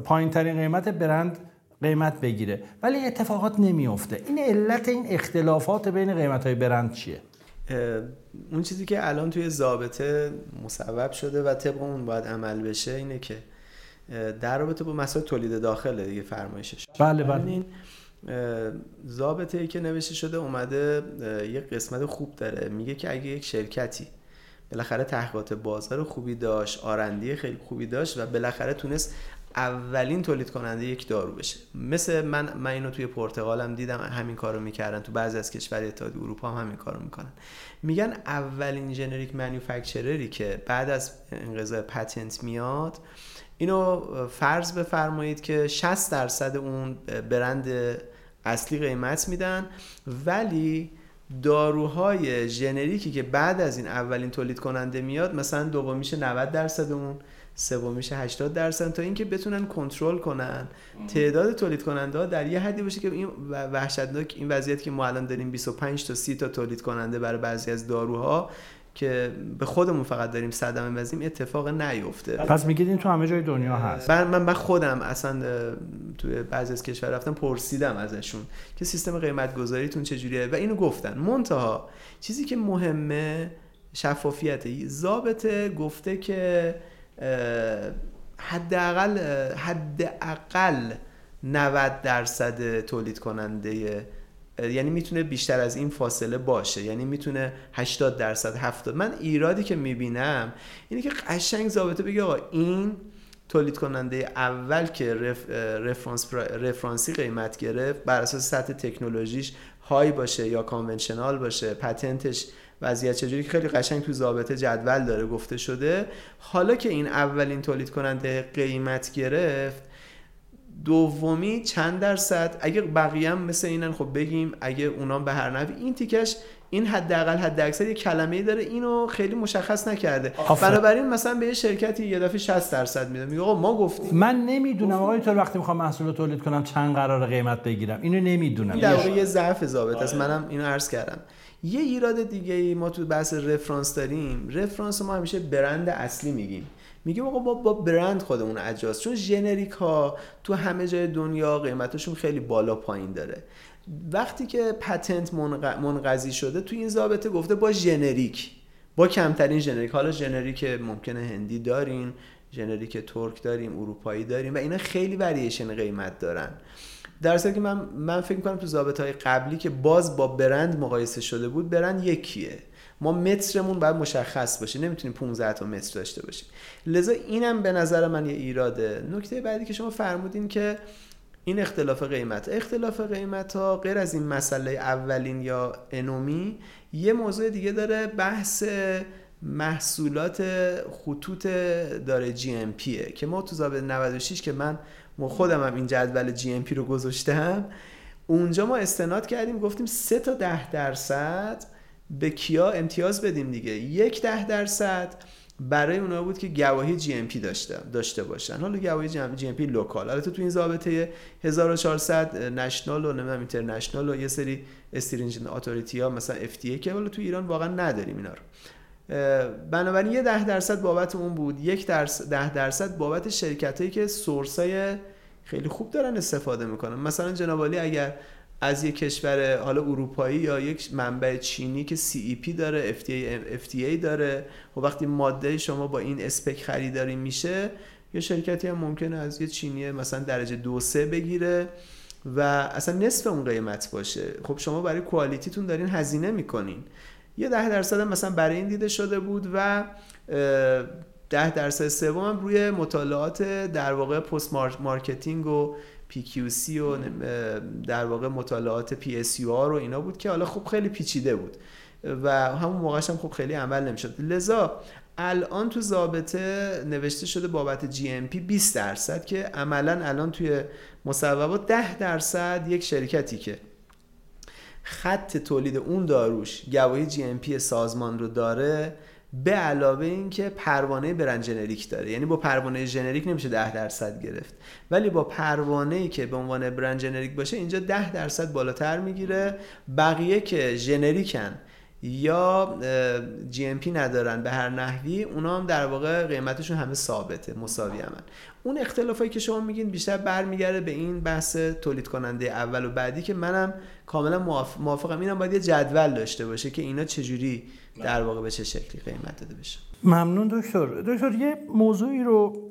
پایین ترین قیمت برند قیمت بگیره. ولی اتفاقات نمیفته. این علت این اختلافات بین قیمت‌های برند چیه؟ اون چیزی که الان توی ضابطه مسبب شده و طبق اون باید عمل بشه اینه که در رابطه با مسائل تولید داخله دیگه فرمایشش. بله بله. این ضابطه‌ای که نوشته شده اومده یه قسمت خوب داره، میگه که اگه یک شرکتی بالاخره تحقیقات بازار خوبی داشت، آرندی خیلی خوبی داشت و بالاخره تونست اولین تولید کننده یک دارو بشه. مثل من من اینو توی پرتغال هم دیدم همین کارو میکردن، تو بعضی از کشورهای اتحادیه اروپا هم همین کارو میکنن. میگن اولین جنریک مانیفکتچرری که بعد از انقضای پتنت میاد، اینو فرض بفرمایید که شصت درصد اون برند اصلی قیمت میدن، ولی داروهای جنریکی که بعد از این اولین تولید کننده میاد مثلا دومیش نود درصد اون، سومیش هشتاد درصد، تا اینکه بتونن کنترل کنن تعداد تولید کننده ها در یه حدی باشه که این وحشتناک این وضعیت که ما الان داریم بیست و پنج تا سی تا تولید کننده برای بعضی از داروها که به خودمون فقط داریم صدمه بزنیم اتفاق نیفته. پس میگید این تو همه جای دنیا هست. من من خودم اصلا توی بعضی از کشور رفتم پرسیدم ازشون که سیستم قیمت گذاریتون چجوریه و اینو گفتن. منتها چیزی که مهمه شفافیته. ضابطه گفته که حداقل حداقل نود درصد تولید کننده، یعنی میتونه بیشتر از این فاصله باشه، یعنی میتونه هشتاد درصد هفتاد. من ایرادی که میبینم اینه که قشنگ ضابطه بگه آقا این تولید کننده اول که رف، رفرانس، رفرانسی قیمت گرفت بر اساس سطح تکنولوژیش های باشه یا کانونشنال باشه، پتنتش وضعیت چجوری، که خیلی قشنگ تو ضابطه جدول داره گفته شده. حالا که این اولین تولید کننده قیمت گرفت، دومی چند درصد، اگه بقیه هم مثل اینن خب بگیم، اگه اونام به هر نوعی، این تیکش این حداقل حداکثر یه کلمه‌ای داره اینو خیلی مشخص نکرده. بنابراین مثلا به یه شرکتی یه دفعه شصت درصد میده، میگه آقا ما گفتیم. من نمیدونم آقا تو وقتی میخوام محصول رو تولید کنم چند قرار قیمت بگیرم، اینو نمیدونم. این در واقع یه ضعف ضابطه است. منم اینو عرض کردم. یه ایراد دیگه ای ما تو بحث رفرنس داریم. رفرنس ما همیشه برند اصلی میگیم، میگیم آقا با, با برند خودمون اجاز، چون ژنریک ها تو همه جای دنیا قیمتشون خیلی بالا پایین داره. وقتی که پتنت منقضی شده، تو این ضابطه گفته با ژنریک، با کمترین ژنریک. حالا ژنریک ممکنه هندی داریم، ژنریک ترک داریم، اروپایی داریم و اینا خیلی وریشن قیمت دارن. در صورتی که من من فکر می‌کنم تو ضابطه‌های قبلی که باز با برند مقایسه شده بود، برند یکیه، ما مترمون باید مشخص باشه، نمیتونیم پانزده تا متر داشته باشیم. لذا اینم به نظر من یه ایراده. نکته بعدی که شما فرمودین که این اختلاف قیمت، اختلاف قیمت‌ها غیر از این مسئله اولین یا انومی، یه موضوع دیگه داره، بحث محصولات خطوط داره جی ام پیه که ما تو ضابطه نود و شش که من ما خودم هم این جدول جی ام پی رو گذاشتم، اونجا ما استناد کردیم گفتیم سه تا ده درصد به کیا امتیاز بدیم دیگه. یک ده درصد برای اونا بود که گواهی جی ام پی داشته داشته باشن. حالا گواهی جی ام پی لوکال، البته تو این ضابطه هزار و چهارصد نشنال و نمیدونم اینترنشنال و یه سری استرینجنت اتوریتی ها مثلا اف دی ای که حالا تو ایران واقعا نداریم اینا رو. بنابراین یه ده درصد بابت اون بود، یک درصد ده درصد بابت شرکتایی که سورسای خیلی خوب دارن استفاده میکنن. مثلا جناب عالی اگر از یک کشور حالا اروپایی یا یک منبع چینی که سی ای پی داره، اف دی ای داره، و وقتی ماده شما با این اسپک خریداری میشه، یه شرکتی هم ممکنه از یه چینی مثلا درجه دو سه بگیره و اصلا نصف اون قیمت باشه. خب شما برای کوالیتیتون دارین هزینه میکنین. یه ده درصد هم مثلا برای این دیده شده بود و ده درصد سوم هم روی مطالعات در واقع پست مارکتینگ و پی کیو سی و در واقع مطالعات پی اس یو آر و اینا بود که حالا خب خیلی پیچیده بود و همون موقعش هم خب خیلی عمل نمیشد. لذا الان تو ضابطه نوشته شده بابت جی ام پی بیست درصد که عملا الان توی مصوبات ده درصد یک شرکتی که خط تولید اون داروش گواهی جی ام پی سازمان رو داره، به علاوه این که پروانه برند جنریک داره، یعنی با پروانه جنریک نمیشه ده درصد گرفت، ولی با پروانه‌ای که به عنوان برند جنریک باشه اینجا ده درصد بالاتر میگیره. بقیه که جنریکن یا جی ام پی ندارن به هر نحوی، اونا هم در واقع قیمتشون همه ثابته، مساوی همن. اون اختلافایی که شما میگین بیشتر برمیگره به این بحث تولید کننده اول و بعدی که منم کاملا موافق، موافقم. اینم باید یه جدول داشته باشه که اینا چجوری در واقع به چه شکلی قیمت داده بشه. ممنون دکتر. دکتر یه موضوعی رو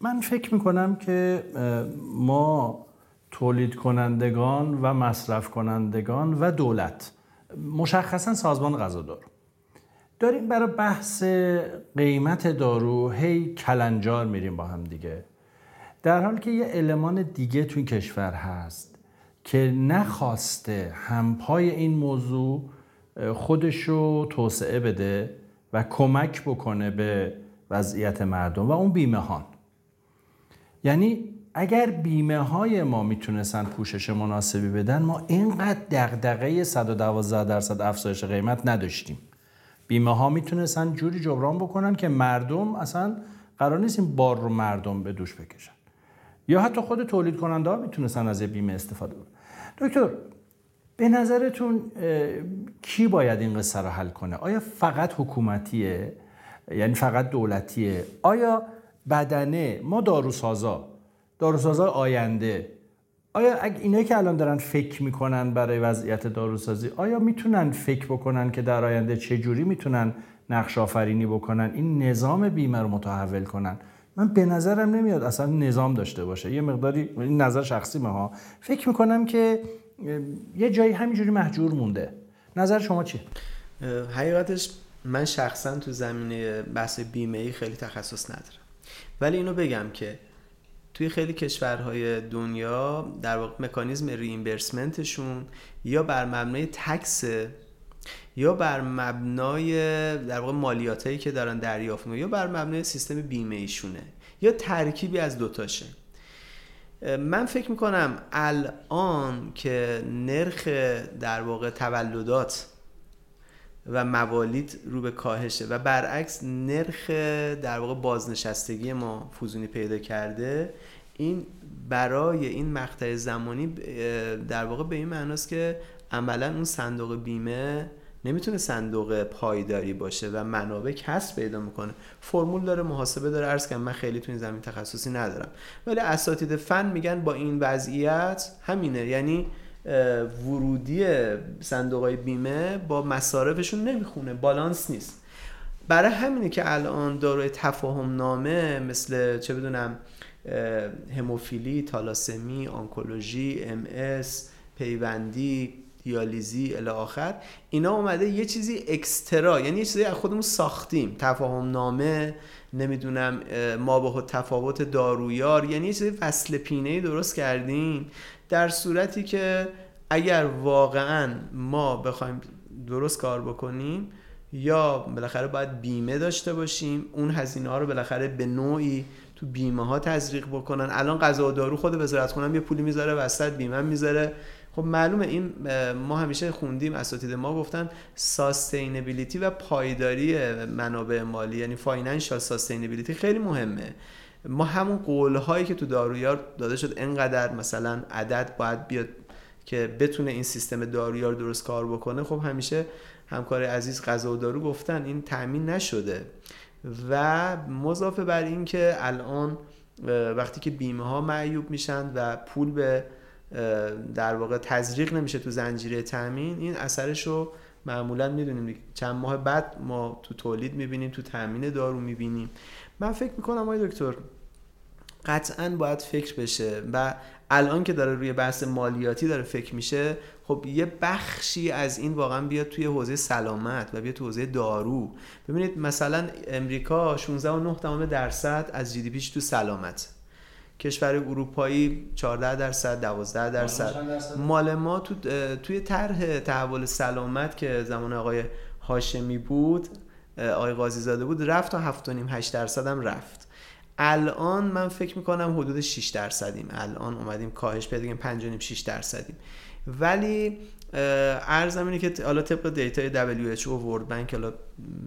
من فکر میکنم که ما تولید کنندگان و مصرف کنندگان و دولت، مشخصا سازمان غذادار، داریم برای بحث قیمت دارو هی کلنجار میریم با هم دیگه در حالی که یه المان دیگه توی کشور هست که نخواسته همپای این موضوع خودشو توسعه بده و کمک بکنه به وضعیت مردم، و اون بیمه هان. یعنی اگر بیمه های ما میتونستن پوشش مناسبی بدن، ما اینقدر دغدغه صد و دوازده درصد افزایش قیمت نداشتیم. بیمه ها میتونستن جوری جبران بکنن که مردم اصلا قرار نیست این بار رو مردم به دوش بکشن، یا حتی خود تولید کننده ها میتونستن از بیمه استفاده کنن. دکتر، به نظرتون کی باید این قصه رو حل کنه؟ آیا فقط حکومتیه؟ یعنی فقط دولتیه؟ آیا بدنه ما، داروسازا، داروسازا آینده، آیا اینایی که الان دارن فکر میکنن برای وضعیت داروسازی، آیا میتونن فکر بکنن که در آینده چجوری میتونن نقش آفرینی بکنن این نظام بیمه رو متحول کنن؟ من به نظرم نمیاد اصلا نظام داشته باشه. یه مقداری این نظر شخصی من ها، فکر میکنم که یه جایی همینجوری مهجور مونده. نظر شما چیه؟ حقیقتش من شخصا تو زمینه بحث بیمه‌ای خیلی تخصص ندارم، ولی اینو بگم که توی خیلی کشورهای دنیا در واقع مکانیزم ریمبرسمنتشون یا بر مبنای تکس، یا بر مبنای در واقع مالیاتایی که دارن دریافت می‌کنن، یا بر مبنای سیستم بیمه ایشونه، یا ترکیبی از دوتاشه. من فکر میکنم الان که نرخ در واقع تولدات و موالید رو به کاهشه و برعکس نرخ در واقع بازنشستگی ما فزونی پیدا کرده، این برای این مقطع زمانی در واقع به این معناست که عملا اون صندوق بیمه نمیتونه صندوق پایداری باشه و منابع کسب پیدا میکنه. فرمول داره، محاسبه داره. عرض کردم من خیلی تو این زمین تخصصی ندارم، ولی اساتید فن میگن با این وضعیت همینه. یعنی ورودی صندوقهای بیمه با مصارفشون نمیخونه، بالانس نیست. برای همینه که الان داروی تفاهم نامه مثل چه بدونم هموفیلی، تالاسمی، آنکولوژی، ام اس، پیوندی، دیالیزی الی آخر، اینا اومده یه چیزی اکسترا، یعنی یه چیزی از خودمون ساختیم. تفاهم نامه، نمیدونم ما با تفاوت دارویار، یعنی یه چیزی وصل پینه‌ای درست کردیم. در صورتی که اگر واقعا ما بخوایم درست کار بکنیم، یا بالاخره باید بیمه داشته باشیم، اون هزینه ها رو بالاخره به نوعی تو بیمه ها تزریق بکنن. الان غذا و دارو خود وزارت خونه یه پولی میذاره وسط، بیمه میذاره. خب معلومه این ما همیشه خوندیم، اساتید ما گفتن ساستینبیلیتی و پایداری منابع مالی، یعنی فاینانشال ساستینبیلیتی خیلی مهمه. ما همون قولهایی که تو دارویار داده شد، انقدر مثلا عدد باید بیاد که بتونه این سیستم دارویار درست کار بکنه، خب همیشه همکار عزیز غذا و دارو گفتن این تأمین نشده. و مضافه بر این که الان وقتی که بیمه ها معیوب میشن و پول به در واقع تزریق نمیشه تو زنجیره تامین، این اثرشو معمولا میدونیم چند ماه بعد ما تو تولید میبینیم، تو تامین دارو میبینیم. من فکر میکنم آقای دکتر قطعاً باید فکر بشه، و الان که داره روی بحث مالیاتی داره فکر میشه، خب یه بخشی از این واقعاً بیاد توی حوزه سلامت و بیاد توی حوزه دارو. ببینید مثلا امریکا شانزده و نه دهم درصد از جی دی پیش تو سلامت، کشور اروپایی چهارده درصد، دوازده درصد. مال ما تو توی طرح تحول سلامت که زمان آقای هاشمی بود، آقای قاضی زاده بود، رفت تا هفت و نیم هشت درصد هم رفت. الان من فکر میکنم حدود شش درصدیم. الان اومدیم کاهش پیدا کنیم، پنج و نیم شش درصدیم. ولی ارزم اینه که حالا طبق دیتای دبلیو اچ او و ورلد بانک حالا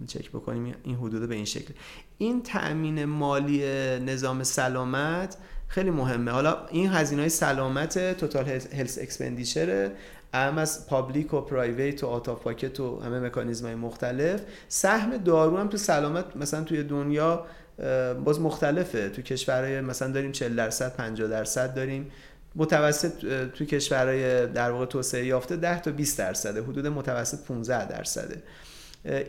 چک بکنیم، این حدود به این شکل. این تأمین مالی نظام سلامت خیلی مهمه. حالا این هزینه‌های سلامت، توتال هلث اکسپندیچر، هم از پابلیک و پرایویت و آتا پاکت و همه مکانیزم‌های مختلف. سهم دارو هم تو سلامت مثلا توی دنیا باز مختلفه. تو کشورهای مثلا داریم چهل درصد، پنجاه درصد داریم. متوسط تو کشورهای در واقع توسعه یافته ده تا بیست درصده، حدود متوسط پانزده درصده.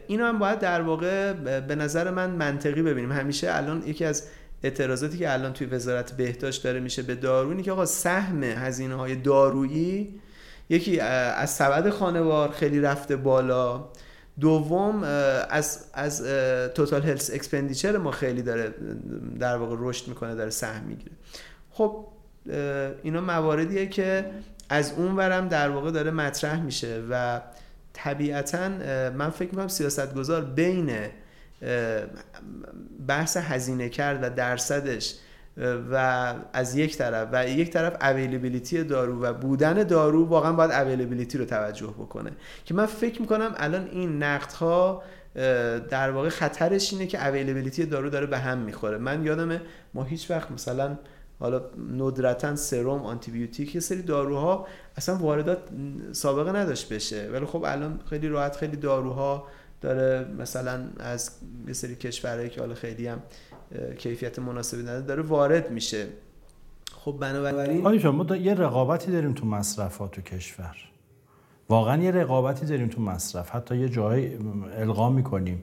اینو هم باید در واقع به نظر من منطقی ببینیم. همیشه الان یکی از اعتراضاتی که الان توی وزارت بهداشت داره میشه به دارو اینه که آقا سهم هزینه‌های دارویی یکی از سبد خانوار خیلی رفته بالا، دوم از از توتال هلث اکسپندیچر ما خیلی داره در واقع رشد میکنه، داره سهم میگیره. خب اینا مواردیه که از اون ورم در واقع داره مطرح میشه و طبیعتاً من فکر میکنم سیاستگزار بین بحث هزینه کرد و درصدش و از یک طرف و یک طرف اویلیبیلیتی دارو و بودن دارو واقعا باید اویلیبیلیتی رو توجه بکنه که من فکر میکنم الان این نقدها در واقع خطرش اینه که اویلیبیلیتی دارو داره به هم میخوره. من یادمه ما هیچ وقت مثلا حالا ندرتاً سرم، آنتی بیوتیک، یه سری داروها اصلا واردات سابقه نداشت بشه، ولی خب الان خیلی راحت خیلی داروها داره مثلا از یه سری کشورهایی که حالا خیلی هم کیفیت مناسبی نداره داره وارد میشه. خب بنابراین آیشا ما دا یه رقابتی داریم تو مصرفات تو کشور، واقعا یه رقابتی داریم تو مصرف، حتی یه جای القا میکنیم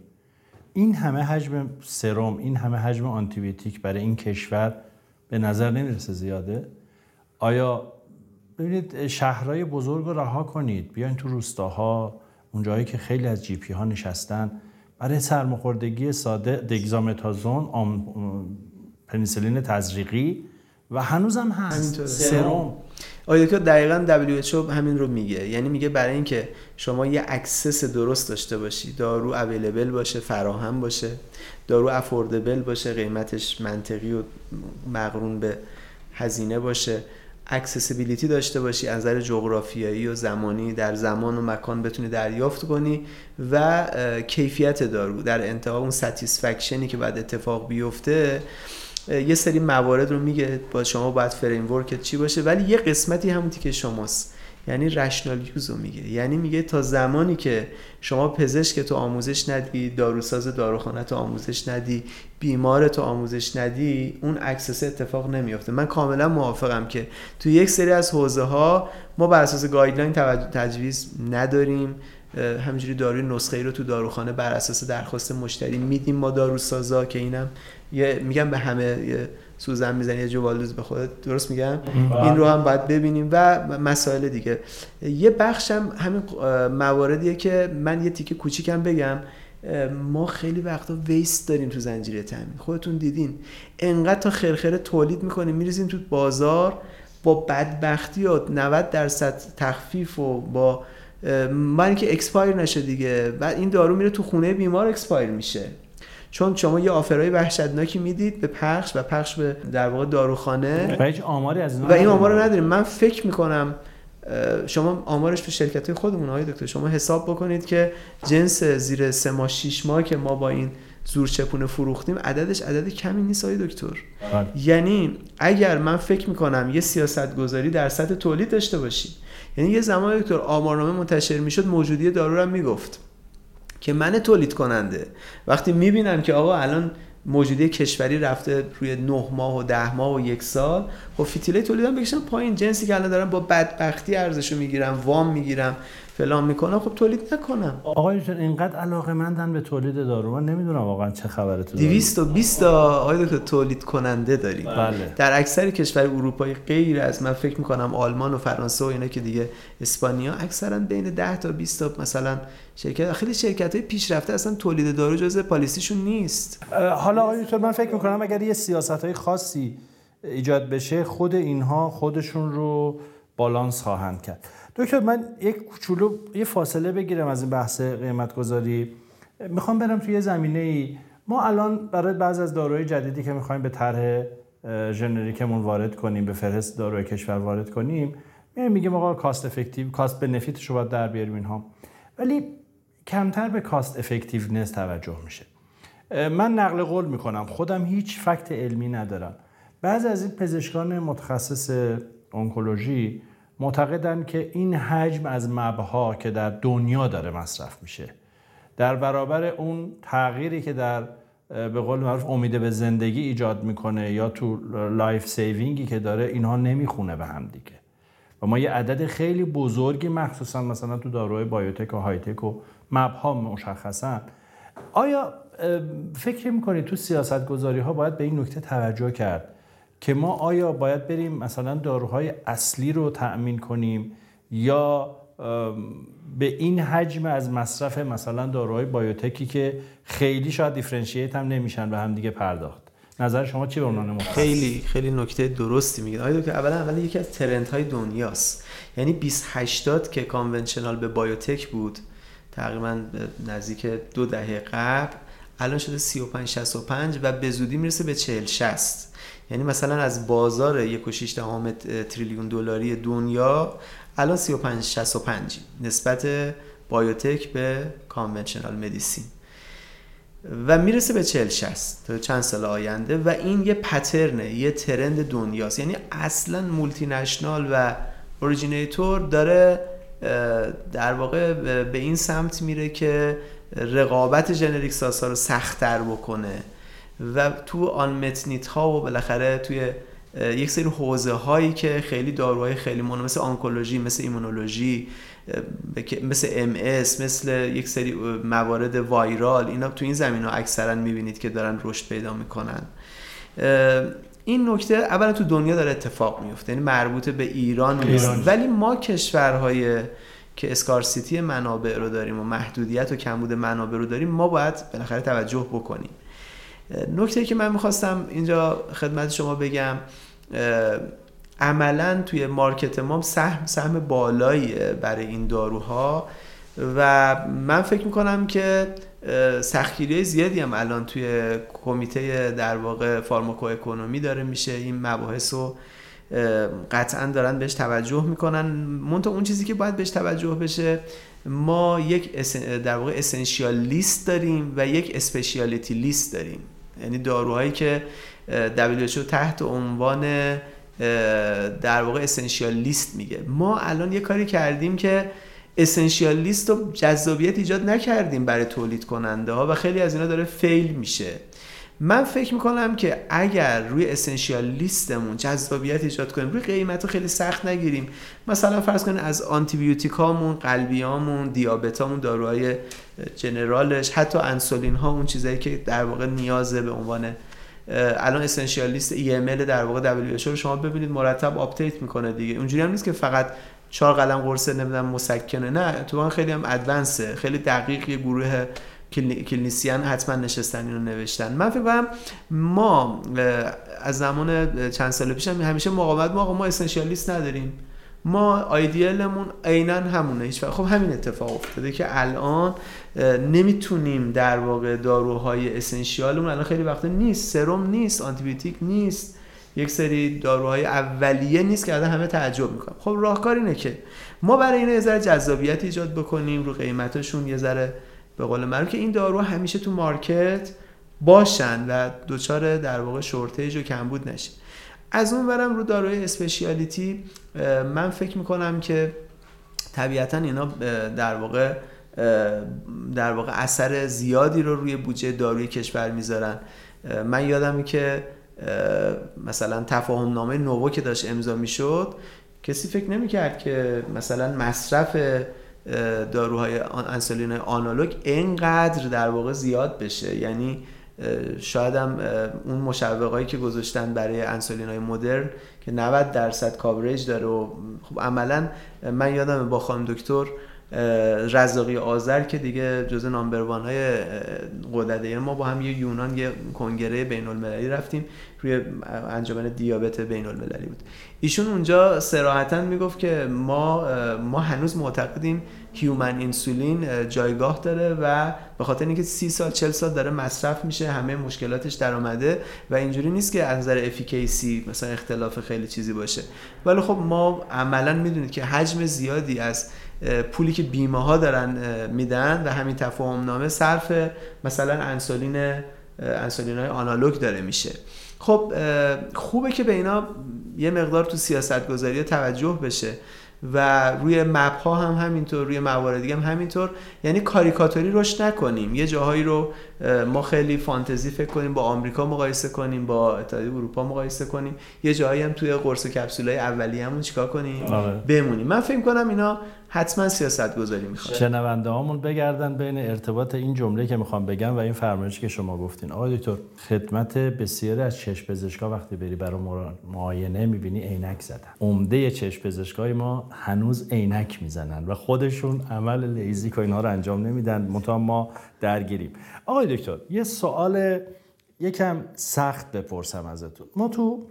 این همه حجم سرم، این همه حجم آنتی بیوتیک برای این کشور به نظر نمیرسه زیاده. آیا ببینید شهرهای بزرگ رو رها کنید، بیاین تو روستاها، اونجایی که خیلی از جی پی ها نشستن، برای سرماخوردگی ساده دگزامتازون، پنیسیلین تزریقی و هنوزم هست سرم. آیا که دقیقاً دبلیو اچ او همین رو میگه، یعنی میگه برای اینکه شما یه اکسس درست داشته باشی، دارو اویلیبل باشه، فراهم باشه، دارو افوردبل باشه، قیمتش منطقی و مقرون به هزینه باشه، اکسسیبیلیتی داشته باشی از نظر جغرافیایی و زمانی، در زمان و مکان بتونی دریافت کنی و کیفیت دارو، در انتها اون ستیسفکشنی که بعد اتفاق بیفته. یه سری موارد رو میگه با شما باید فریم ورکت چی باشه، ولی یه قسمتی همونتی که شماست، یعنی رشنال یوز رو میگه، یعنی میگه تا زمانی که شما پزشک تو آموزش ندی، داروساز داروخانه تو آموزش ندی، بیمار تو آموزش ندی، اون اکسس اتفاق نمیفته. من کاملا موافقم که تو یک سری از حوزه ها ما بر اساس گایدلاین تجویز نداریم، همینجوری داروی نسخه‌ای رو تو داروخانه بر اساس درخواست مشتری میدیم ما داروسازا، که اینم یه میگم به همه سوزن میزنی یه جوالدوز به خودت، درست میگم؟ این رو هم باید ببینیم و مسائل دیگه. یه بخش هم همین مواردیه که من یه تیکه کوچیکم بگم، ما خیلی وقتا ویست داریم تو زنجیره تامین، خودتون دیدین انقدر تا خرخره تولید میکنیم میریزیم تو بازار با بدبختی و نود درصد تخفیف و با من که اکسپایر نشه دیگه، بعد این دارو میره تو خونه بیمار اکسپایر میشه، چون شما یه آفرای وحشتناکی میدید به پخش و پخش به در واقع داروخانه و هیچ آماری از اینا و این آمار رو نداریم. من فکر میکنم شما آمارش تو شرکت‌های خودمون های دکتر شما حساب بکنید که جنس زیر سه ماه شش ماه که ما با این زورچپونه فروختیم عددش عدد کمی نیست های دکتر. یعنی اگر من فکر میکنم یه سیاست‌گذاری در سطح تولید داشته باشی، یعنی یه زمان دکتر آمارنامه منتشر میشد موجودی دارو رو هم میگفت که من تولید کننده وقتی میبینم که آقا الان موجودی کشوری رفته روی نه ماه و ده ماه و یک سال، خب فتیله تولیدم بکشم پایین، جنسی که الان دارم با بدبختی ارزشو میگیرم، وام میگیرم، فلان میکنم، خب تولید نکنم. آقایشون اینقدر علاقه‌مندن به تولید دارو، من نمیدونم واقعا چه خبره تو دویست و بیست تا آقای دکتر تولید کننده داریم. بله. در اکثر کشور اروپایی غیر از من فکر میکنم آلمان و فرانسه و اینا که دیگه اسپانیا اکثرا بین ده تا بیست تا مثلا شرکت، خیلی شرکت‌های پیشرفته اصلا تولید دارو جزء پالیسیشون نیست. حالا آقای دکتر من فکر میکنم اگر یه سیاست‌های خاصی ایجاد بشه خود اینها خودشون رو بالانس خواهند کرد. دکتر من یک کوچولو یه فاصله بگیرم از این بحث قیمت گذاری، میخوام برم توی یه زمینه ای. ما الان برای بعضی از داروهای جدیدی که میخوایم به طرح ژنریکمون وارد کنیم، به فهرست داروی کشور وارد کنیم، میگیم آقا کاست افکتیو، کاست بنفیتش رو باید در بیاریم اینها، ولی کمتر به کاست افکتیونس توجه میشه. من نقل قول میکنم، خودم هیچ فکت علمی ندارم، بعضی از این پزشکان متخصص انکولوژی معتقدن که این حجم از مبها که در دنیا داره مصرف میشه در برابر اون تغییری که در به قول معروف امید به زندگی ایجاد میکنه یا تو لایف سیوینگی که داره، اینها نمیخونه به هم دیگه و ما یه عدد خیلی بزرگی مخصوصا مثلا تو داروهای بایوتک و هایتک و مبها مشخصا. آیا فکر میکنید تو سیاست گذاری ها باید به این نکته توجه کرد که ما آیا باید بریم مثلا داروهای اصلی رو تأمین کنیم یا به این حجم از مصرف مثلا داروهای بایوتکی که خیلی شاید دیفرنشییت هم نمیشن به هم دیگه پرداخت؟ نظر شما چی به عنوان مختص؟ خیلی خیلی نکته درستی میگید آقای دکتر. اولا اولا یکی از ترندهای دنیاست، یعنی بیست هشتاد که کانونشنال به بایوتک بود تقریبا نزدیک دو دهه قبل، الان شده سی و پنج شصت و پنج و به زودی میرسه به چهل شصت. یعنی مثلا از بازار یک و شش دهم تریلیون دلاری دنیا الان سی و پنج شصت و پنج نسبت بایوتک به کانونشنال مدیسین و میرسه به چهل شصت تا چند سال آینده و این یه پترنه، یه ترند دنیاست. یعنی اصلا مولتی نشنال و اوریجینیتور داره در واقع به این سمت میره که رقابت جنریک سازها رو سخت‌تر بکنه و تو آنمت نیدها و بالاخره توی یک سری حوزه هایی که خیلی داروهای خیلی مهمه مثل آنکولوژی، مثل ایمونولوژی، مثل ام اس، مثل یک سری موارد وایرال، اینا تو این زمین ها اکثرا میبینید که دارن رشد پیدا میکنن. این نکته اولا تو دنیا داره اتفاق میفته، یعنی مربوط به ایران نیست، ولی ما کشورهای که اسکارسیتی منابع رو داریم و محدودیت و کمبود منابع رو داریم، ما باید بالاخره توجه بکنیم. نکته که من میخواستم اینجا خدمت شما بگم، عملا توی مارکت ما سهم سهم بالایی برای این داروها و من فکر میکنم که سختگیری زیادی هم الان توی کمیته در واقع فارماکو اکونومی داره میشه، این مباحث رو قطعا دارن بهش توجه میکنن. منتها اون چیزی که باید بهش توجه بشه، ما یک در واقع اسنشیال لیست داریم و یک اسپشیالیتی لیست داریم، یعنی داروهایی که دبلیو اچ او تحت عنوان در واقع اسنشیال لیست میگه. ما الان یه کاری کردیم که اسنشیال لیست رو جذابیت ایجاد نکردیم برای تولید کننده ها و خیلی از اینا داره فیل میشه. من فکر میکنم که اگر روی اسنشیال لیستمون جذابیت ایجاد کنیم، روی قیمت رو خیلی سخت نگیریم، مثلا فرض کنید از آنتیبیوتیکامون، قلبیامون، دیابتامون، داروهای جنرالش، حتی انسولین ها، اون چیزایی که در واقع نیازه به عنوان الان اسنشیال لیست ای ام ال در واقع دبلیو اچ او رو شما ببینید مرتب آپدیت میکنه دیگه. اونجوری هم نیست که فقط چهار قلم قرصه نمیدونم مسکنه، نه تو اون خیلی هم ادوانسه، خیلی دقیق یه گروه کلینیسیان حتما نشستن اینو نوشتن. من فکر کنم ما از زمان چند سال پیش هم همیشه مقاومت ما آقا ما اسنشیالیست نداریم، ما آیدیالمون عیناً همونه هیچ. خب همین اتفاق افتاده که الان نمیتونیم در واقع داروهای اسنشیالمون الان خیلی وقت نیست، سرم نیست، آنتیبیوتیک نیست، یک سری داروهای اولیه نیست که الان همه تعجب میکنن. خب راهکار اینه که ما برای اینا یه ذره جذابیت ایجاد بکنیم، رو قیمتشون یه ذره به قول معروف که این دارو همیشه تو مارکت باشن و دوچار در واقع شورتیج و کمبود نشه. از اون برم رو داروی اسپشیالیتی من فکر میکنم که طبیعتا اینا در واقع در واقع اثر زیادی رو روی بودجه داروی کشور میذارن. من یادمه که مثلا تفاهم نامه نوو که داشت امضا میشد، کسی فکر نمیکرد که مثلا مصرف داروهای انسولین آنالوگ اینقدر در واقع زیاد بشه، یعنی شاید هم اون مشوقایی که گذاشتن برای انسولینای مدرن که نود درصد کاوریج داره و خب عملا من یادم با خانم دکتر رزاقی آذر که دیگه جزء نامبر وان های قدرده ما با هم یه یونان یه کنگره بین المللی رفتیم روی انجمن دیابت بین المللی بود، ایشون اونجا صراحتا میگفت که ما ما هنوز معتقدیم هیومن انسولین جایگاه داره و به خاطر اینکه سی سال چهل سال داره مصرف میشه همه مشکلاتش در اومده و اینجوری نیست که از نظر افیکیسی مثلا اختلاف خیلی چیزی باشه. ولی خب ما عملا میدونید که حجم زیادی از پولی که بیمه ها دارن میدن و همین تفاهم نامه صرف مثلا انسولین انسولین های آنالوگ داره میشه. خب خوبه که به اینا یه مقدار تو سیاست گذاری توجه بشه و روی مپ ها هم همینطور، روی موارد دیگه هم همینطور، یعنی کاریکاتوری روش نکنیم. یه جاهایی رو ما خیلی فانتزی فکر کنیم، با آمریکا مقایسه کنیم، با اتحادیه اروپا مقایسه کنیم، یه جاهایی هم توی قرص و کپسولای اولیه‌مون چیکار کنیم بمونیم. من فکر کنم اینا حتما سیاست گذاری میخواد. شنونده هامون بگردن بین ارتباط این جمله که میخوام بگم و این فرمایشی که شما گفتین آقای دکتر. خدمت بسیاری از چشم پزشکا وقتی بری برای معاینه میبینی عینک زدن. عمده چشم پزشکای ما هنوز عینک میزنن و خودشون عمل لیزیک و اینها رو انجام نمیدن، منتها ما درگیریم. آقای دکتر یه سوال یکم سخت بپرسم ازتون. ما تو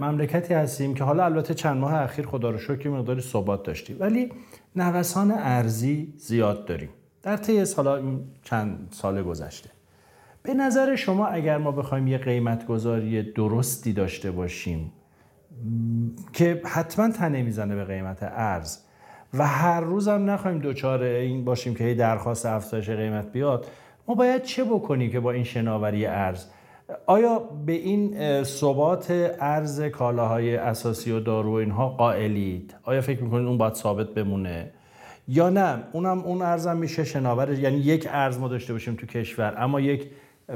مملکتی هستیم که حالا البته چند ماه اخیر خدا رو شکر مقداری ثبات داشتیم، ولی نوسان ارزی زیاد داریم در طی سالا چند سال گذشته. به نظر شما اگر ما بخوایم یه قیمت‌گذاری درستی داشته باشیم که حتما تنه میزنه به قیمت ارز و هر روز هم نخوایم دوچار این باشیم که هی درخواست افزایش قیمت بیاد، ما باید چه بکنیم که با این شناوری ارز، آیا به این ثبات ارز کالاهای اساسی و دارو اینها قائلید؟ آیا فکر میکنید اون باید ثابت بمونه یا نه اونم اون ارزم میشه شناور؟ یعنی یک ارز ما داشته باشیم تو کشور اما یک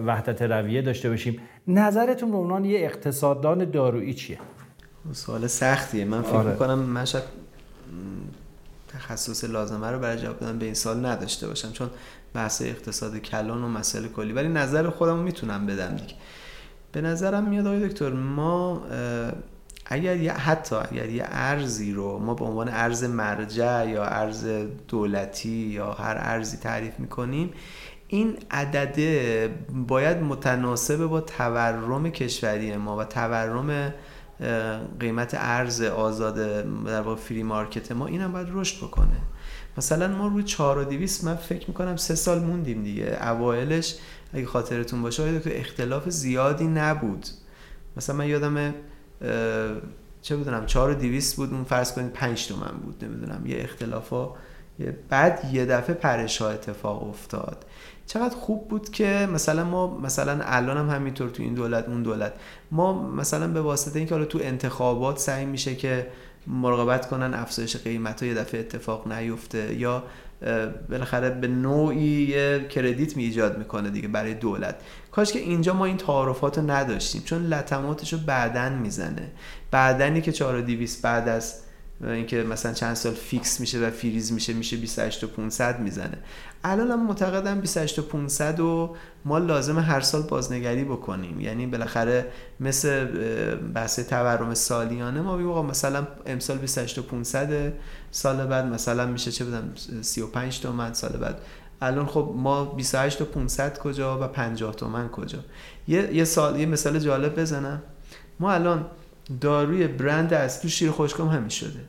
وحدت رویه داشته باشیم. نظرتون به عنوان یه اقتصاددان دارویی چیه؟ سوال سختیه. من فکر آره. میکنم من شاید تخصص لازمه رو برای جواب دادن به این سال نداشته باشم، چون بحث اقتصاد کلان و مسئله کلی، ولی نظر خودم میتونم بدم دیگه. به نظرم میاد آقای دکتر ما اگر یه حتی اگر یه ارزی رو ما به عنوان ارز مرجع یا ارز دولتی یا هر ارزی تعریف میکنیم، این عدده باید متناسب با تورم کشوری ما و تورم قیمت ارز آزاد در واقع فری مارکت ما، اینم باید رشد بکنه. مثلا ما روی چهار و دویست من فکر میکنم سه سال موندیم دیگه. اوائلش اگه خاطرتون باشه آقای دکتر اختلاف زیادی نبود. مثلا من یادم چه بدونم چهار و دویست بود، اون فرض کنید پنج تومن بود، نمیدونم یه اختلافا، بعد یه دفعه پرش ها اتفاق افتاد. چقدر خوب بود که مثلا ما مثلا الان هم همینطور تو این دولت اون دولت ما مثلا به واسطه اینکه حالا تو انتخابات سعی میشه که مراقبت کنن افزایش قیمت ها یه دفعه اتفاق نیفته، یا بالاخره به نوعی کردیت می ایجاد میکنه دیگه برای دولت. کاش که اینجا ما این تعارفات رو نداشتیم، چون لطماتش رو بعدن میزنه. بعدنی که چهار و دویست بعد از اینکه مثلا چند سال فیکس میشه و فریز میشه میشه بیست و هشت و پانصد میزنه. الان هم معتقدم بیست و هشت و پانصد و ما لازم هر سال بازنگری بکنیم. یعنی بالاخره مثل بحث تورم سالیانه ما میگم آقا مثلا امسال بیست و هشت و پانصد، سال بعد مثلا میشه چه بدم سی و پنج تومن، سال بعد. الان خب ما بیست و هشت و پانصد کجا و پنجاه تومن کجا؟ یه یه سال یه مثال جالب بزنم. ما الان داروی برند اصلی شیر خشکم همین شده،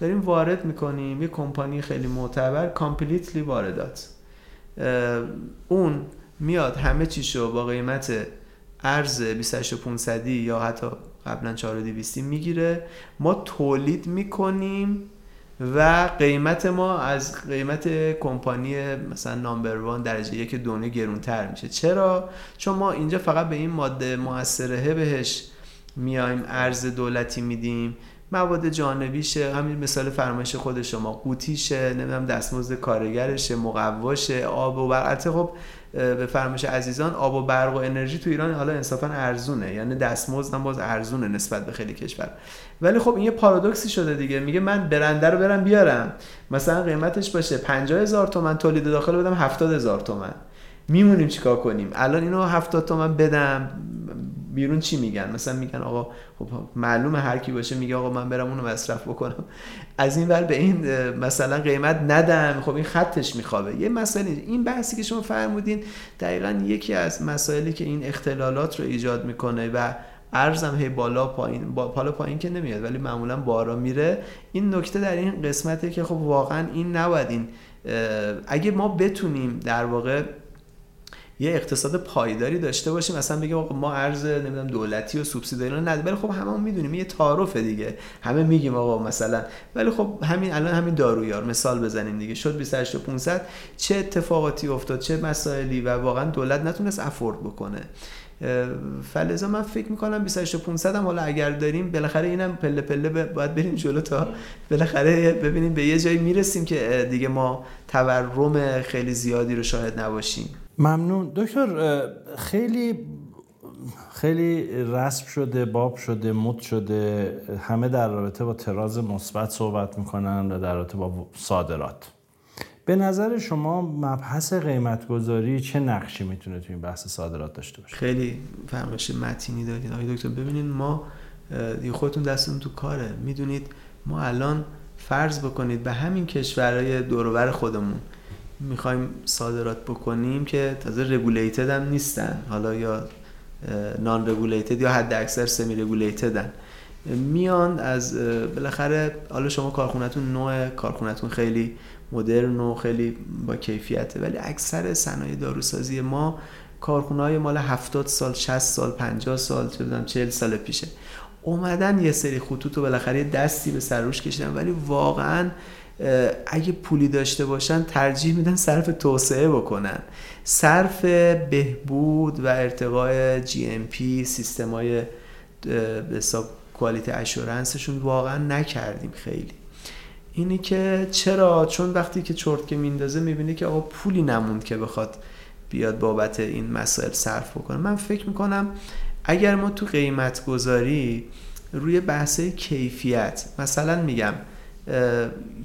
داریم وارد میکنیم. یه کمپانی خیلی معتبر کامپلیتلی واردات، اون میاد همه چیشو با قیمت ارز بیست و هشت و پانصد یا حتی قبلا چهار و دویست میگیره. ما تولید میکنیم و قیمت ما از قیمت کمپانی مثلا نامبر وان درجه یک دونه گرونتر میشه. چرا؟ چون ما اینجا فقط به این ماده مؤثره بهش میایم ارز دولتی میدیم، مواد جانبیشه، همین مثال فرمایش خود شما قوطیشه، نمیدونم دستمزد کارگرشه، مقواشه، آب و برق. البته خب به فرمایش عزیزان آب و برق و انرژی تو ایران حالا انصافا ارزونه، یعنی دستمزد هم باز ارزونه نسبت به خیلی کشور. ولی خب این یه پارادوکسی شده دیگه. میگه من برنده رو برم بیارم مثلا قیمتش باشه پنجاه هزار تومان، تولید داخل بدم هفتاد هزار تومان، میمونیم چیکار کنیم؟ الان اینو هفتاد تومان بدم بیرون چی میگن؟ مثلا میگن آقا خب معلومه هر کی باشه میگه آقا من برم اونو مصرف بکنم، از این ور به این مثلا قیمت ندم. خب این خطش میخوابه. یه مسئله این بحثی که شما فرمودین دقیقاً یکی از مسائلی که این اختلالات رو ایجاد میکنه و ارزم هی بالا پایین با بالا پایین که نمیاد ولی معمولا بالا میره. این نکته در این قسمته که خب واقعاً این نباید، این اگه ما بتونیم در واقع یه اقتصاد پایداری داشته باشیم، مثلا بگیم آقا ما ارز نمیدونم دولتی و سوبسیدی اینا نداریم، ولی خب هممون میدونیم یه تعارفه دیگه، همه میگیم آقا مثلا. ولی خب همین الان همین دارویار مثال بزنیم دیگه، شد بیست و هشت و پانصد، چه اتفاقاتی افتاد، چه مسائلی، و واقعا دولت نتونست افورد بکنه. فلزا من فکر میکنم بیست و هشت و پانصد هم حالا اگر داریم بالاخره اینم پله پله باید بریم جلو تا بالاخره ببینیم به یه جایی میرسیم که دیگه ما تورم خیلی زیادی رو شاهد نباشیم. ممنون دکتر. خیلی خیلی رسم شده، باب شده، مد شده، همه در رابطه با تراز مثبت صحبت میکنن و در رابطه با صادرات. به نظر شما مبحث قیمت‌گذاری چه نقشی میتونه تو این بحث صادرات داشته باشه؟ خیلی فرمایش متینی دادید آقای دکتر. ببینید ما خودتون دستتون تو کاره، میدونید ما الان فرض بکنید به همین کشورهای دور و بر خودمون میخوایم صادرات بکنیم که تازه رگولیتد هم نیستن، حالا یا نان رگولیتد یا حد اکثر سمی رگولیتدن، میان از بالاخره حالا شما کارخونتون نوع کارخونتون خیلی مدرن و خیلی با کیفیته، ولی اکثر صنایع داروسازی ما کارخونه‌های مال هفتاد سال شصت سال پنجاه سال چه بدونم چهل سال پیشه، اومدن یه سری خطوط رو بالاخره دستی به سر روش کشیدن، ولی واقعاً اگه پولی داشته باشن ترجیح میدن صرف توسعه بکنن، صرف بهبود و ارتقاء جی ام پی سیستم‌های به حساب کوالیتی اشورنسشون واقعاً نکردیم خیلی. اینی که چرا؟ چون وقتی که چرت که میندازه میبینه که آقا پولی نموند که بخواد بیاد بابت این مسائل صرف بکنه. من فکر میکنم اگر ما تو قیمت گذاری روی بحث کیفیت، مثلا میگم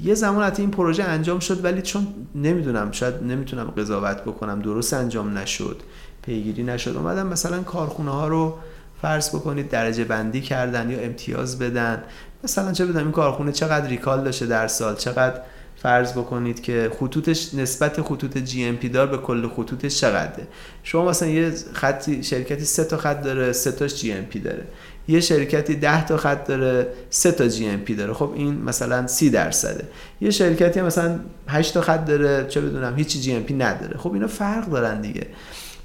یه زمان حتی این پروژه انجام شد ولی چون نمیدونم شاید نمیتونم قضاوت بکنم درست انجام نشد، پیگیری نشد، اومدم مثلا کارخونه ها رو فرض بکنید درجه بندی کردن یا امتیاز بدن، مثلا چه بدم این کارخونه چقدر ریکال داشته در سال، چقدر فرض بکنید که خطوطش نسبت خطوط جی ام پی دار به کل خطوطش چقدره. شما مثلا یه خطی شرکتی سه تا خط داره، سه تاش جی ام پی داره، یه شرکتی ده تا خط داره، سه تا جی ام پی داره، خب این مثلا سی درصده. یه شرکتی مثلا هشت تا خط داره، چه بدونم هیچ جی ام پی نداره، خب اینا فرق دارن دیگه.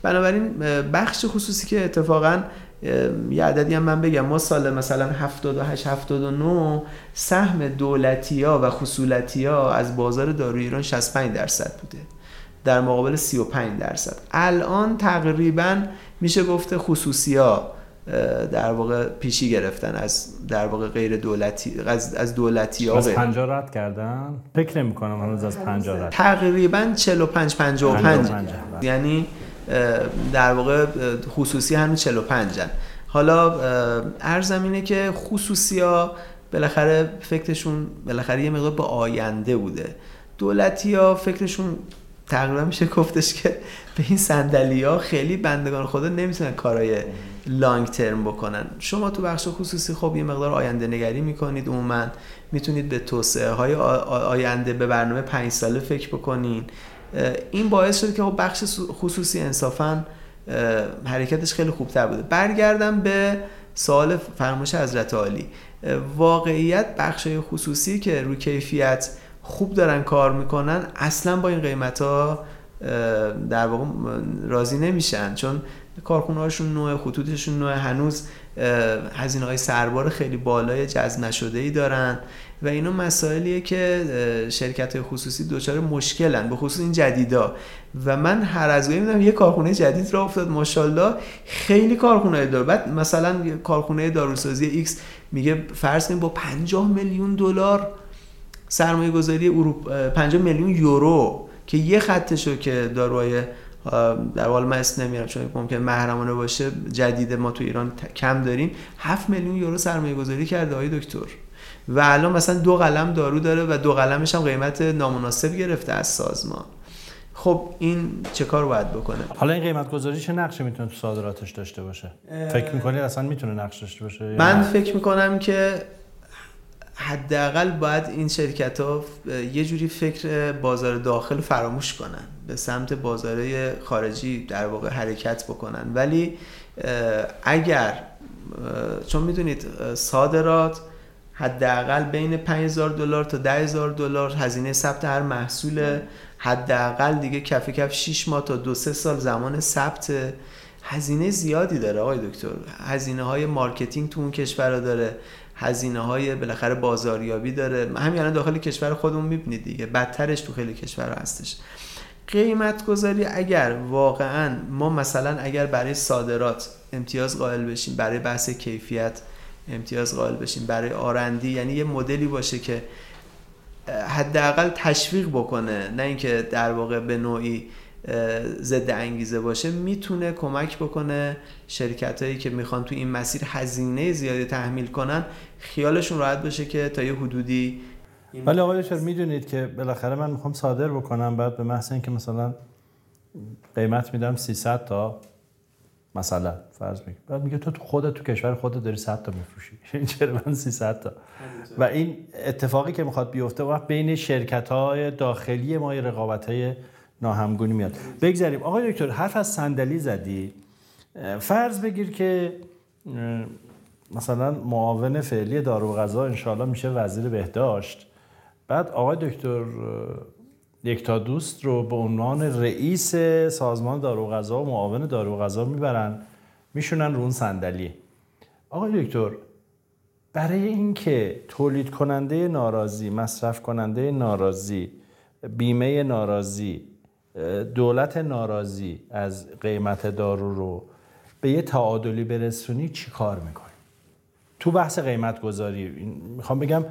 بنابراین بخش خصوصی که اتفاقا یه عددی هم من بگم، ما سال مثلا هفتاد و هشت هفتاد و نه سهم دولتی‌ها و خصولتی‌ها از بازار داروی ایران شصت و پنج درصد بوده در مقابل سی و پنج درصد. الان تقریبا میشه گفته خصوصی‌ها در واقع پیشی گرفتن از در واقع غیر دولتی، از از دولتی‌ها از پنجاه رد کردن، فکر نمی‌کنم هنوز از پنجاه رد، تقریبا چهل و پنج پنجاه و پنج، یعنی در واقع خصوصی همین چهل و پنج هن. حالا عرضم اینه که خصوصی ها بالاخره فکرشون بالاخره یه مقدار به آینده بوده، دولتی ها فکرشون تقریبا میشه گفتش که به این صندلی ها خیلی بندگان خدا نمیتونن کارهای لانگ ترم بکنن. شما تو بخش خصوصی خب یه مقدار آینده نگری میکنید، عموما میتونید به توسعه های آینده به برنامه پنج ساله فکر بکنین. این باعث شد که بخش خصوصی انصافاً حرکتش خیلی خوبتر بوده. برگردم به سوال فرمایش حضرت عالی، واقعیت بخش خصوصی که روی کیفیت خوب دارن کار میکنن اصلاً با این قیمتا در واقع راضی نمیشن، چون کارخونه هاشون نوع خطوطشون نوع، هنوز هزینه های سربار خیلی بالای جذب نشده‌ای دارن و اینا مسائلیه که شرکت‌های خصوصی دوچار مشکلن، به خصوص این جدیدا. و من هر از گاهی می‌بینم یه کارخونه جدید راه افتاد ماشاءالله خیلی کارخونه داره، بعد مثلا کارخونه داروسازی ایکس میگه فرض کنیم با پنجاه میلیون دلار سرمایه‌گذاری اروپا، پنجاه میلیون یورو که یه خطشو که داروهای در واقع من اسم نمیارم چون ممکنه محرمانه باشه، جدید ما تو ایران کم داریم، هفت میلیون یورو سرمایه‌گذاری کرده آقای دکتر و الان مثلا دو قلم دارو داره و دو قلمش هم قیمت نامناسب گرفته از سازمان. خب این چه کار باید بکنه؟ حالا این قیمت گذاری چه نقشی میتونه تو صادراتش داشته باشه؟ فکر میکنی اصلا میتونه نقش داشته باشه؟ من فکر میکنم که حداقل باید این شرکت ها یه جوری فکر بازار داخل فراموش کنن، به سمت بازارهای خارجی در واقع حرکت بکنن. ولی اگر چون میدونید صادرات حداقل بین پنج هزار دلار تا ده هزار دلار هزینه ثبت هر محصول، حداقل دیگه کف کف شش ماه تا دو سه سال زمان ثبت، هزینه زیادی داره آقای دکتر. هزینه های مارکتینگ تو اون کشورها داره، هزینه های بالاخره بازاریابی داره، همین الان داخل کشور خودمون میبینید دیگه، بدترش تو خیلی کشورها هستش. قیمت گذاری اگر واقعا ما مثلا اگر برای صادرات امتیاز قائل بشیم، برای بحث کیفیت امتیاز قائل بشیم، برای آرندی، یعنی یه مدلی باشه که حداقل تشویق بکنه، نه اینکه در واقع به نوعی ضد انگیزه باشه، میتونه کمک بکنه شرکتایی که میخوان تو این مسیر هزینه زیادی تحمیل کنن خیالشون راحت باشه که تا یه حدودی. ولی آقای شر میدونید که بالاخره من میخوام صادر بکنم، بعد به محض اینکه مثلا قیمت میدم سیصد تا مثلا فرض میگه، بعد میگه تو خودت تو کشور خودت داری صد تا میفروشی، یعنی چرا من سیصد تا؟ و این اتفاقی که میخواد بیفته وقت بین شرکت‌های داخلی ما رقابت‌های ناهمگونی میاد. بگذاریم آقای دکتر، حرف از صندلی زدی فرض بگیر که مثلا معاون فعلی دارو و غذا انشاءالله میشه وزیر بهداشت، بعد آقای دکتر یکتادوست رو به عنوان رئیس سازمان دارو و غذا و معاون دارو و غذا میبرن میشونن رو اون صندلی. آقای دکتر، برای اینکه تولید کننده ناراضی، مصرف کننده ناراضی، بیمه ناراضی، دولت ناراضی از قیمت دارو رو به یه تعادلی برسونی چی کار میکنی؟ تو بحث قیمت گذاری میخوام بگم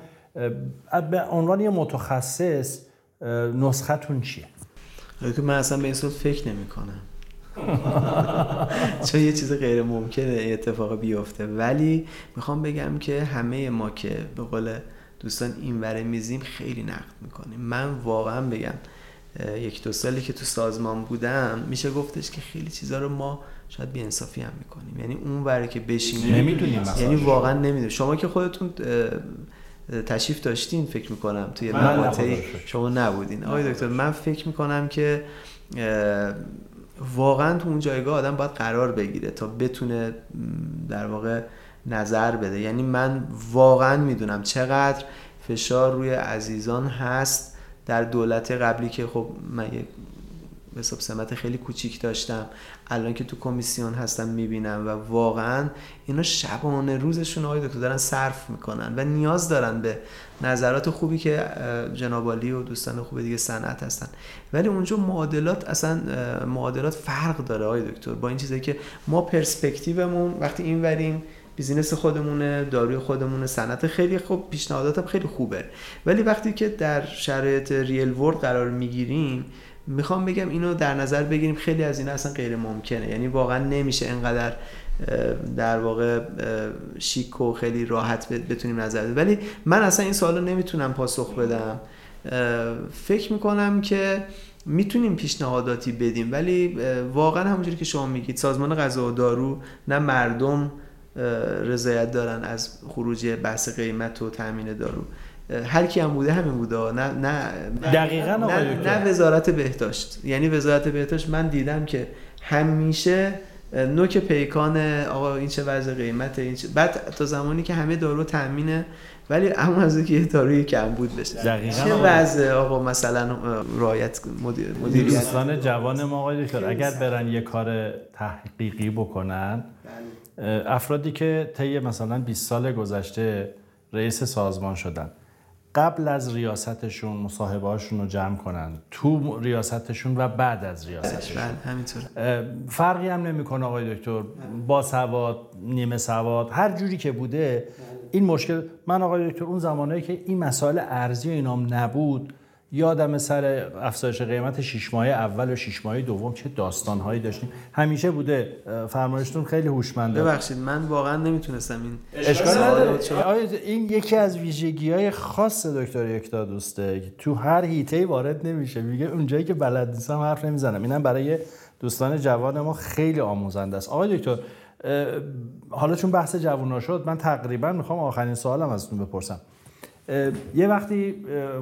به عنوان یه متخصص نسختون چیه؟ من اصلا به این صورت فکر نمی کنم چون یه چیز غیر ممکنه اتفاق بیفته، ولی میخوام بگم که همه ما که به قول دوستان این وره میزیم خیلی نقد میکنیم. من واقعا بگم یک دو سالی که تو سازمان بودم میشه گفتش که خیلی چیزا رو ما شاید بی انصافی هم میکنیم، یعنی اون وره که بشینیم نمیدونیم، یعنی واقعا نمیدونیم. شما که خودتون تشریف داشتین فکر میکنم توی مقاطعی شما نبودین آقای دکتر، من فکر میکنم که واقعا تو اون جایگاه آدم باید قرار بگیره تا بتونه در واقع نظر بده. یعنی من واقعا میدونم چقدر فشار روی عزیزان هست در دولت قبلی که خب من یه به حساب سمت خیلی کوچیک داشتم، الان که تو کمیسیون هستم میبینم و واقعا اینا شبانه روزشون آقای دکتر دارن صرف میکنن و نیاز دارن به نظرات خوبی که جنابالی و دوستان خوب دیگه صنعت هستن، ولی اونجا معادلات اصلا معادلات فرق داره آقای دکتر با این چیزی که ما پرسپکتیومون وقتی این وریم بیزینس خودمونه، داروی خودمونه، صنعت خیلی خوب، پیشنهاداتم خیلی خوبه، ولی وقتی که در شرایط ریل ورلد قرار میگیریم میخوام بگم اینو در نظر بگیریم. خیلی از اینا اصلا غیر ممکنه، یعنی واقعا نمیشه انقدر در واقع شیک و خیلی راحت بتونیم نظر بدیم. ولی من اصلا این سوالو نمیتونم پاسخ بدم. فکر میکنم که میتونیم پیشنهاداتی بدیم، ولی واقعا همونجوری که شما میگید سازمان غذا و دارو نه مردم رضایت دارن از خروج بحث قیمت و تامین دارو، هر کی هم بوده همین بوده، نه نه دقیقاً نه, نه وزارت بهداشت. یعنی وزارت بهداشت من دیدم که همیشه نوک پیکان آقا این چه وضع قیمته، این چه... بعد تا زمانی که همه دارو تامینه ولی اما از اینکه یه داروی کم بود بشه دقیقاً چه وضع آقا مثلا رعایت مدیر مدیر دوستان جوان ما آقای دکتر اگر برن یه کار تحقیقی بکنن، افرادی که طی مثلا بیست سال گذشته رئیس سازمان شدن قبل از ریاستشون مصاحبه‌هاشون رو جمع کنن، تو ریاستشون و بعد از ریاستشون همینطور فرقی هم نمی‌کنه آقای دکتر، با سواد نیمه سواد هر جوری که بوده این مشکل. من آقای دکتر اون زمانایی که این مسائل ارزی و اینام نبود یادم سر افزایش قیمت شش ماهه اول و شش ماهه دوم چه داستان‌هایی داشتیم، همیشه بوده. فرمایشتون خیلی هوشمنده، ببخشید من واقعا نمیتونستم این اشکال نداره. این یکی از ویژگی‌های خاص دکتر یکتادوسته، تو هر هیته‌ای وارد نمیشه، میگه اونجایی که بلد نیستم حرف نمیزنم. اینم برای دوستان جوان ما خیلی آموزنده است. آقای دکتر حالا چون بحث جوونا شد من تقریبا میخوام آخرین سوالم ازتون بپرسم. یه وقتی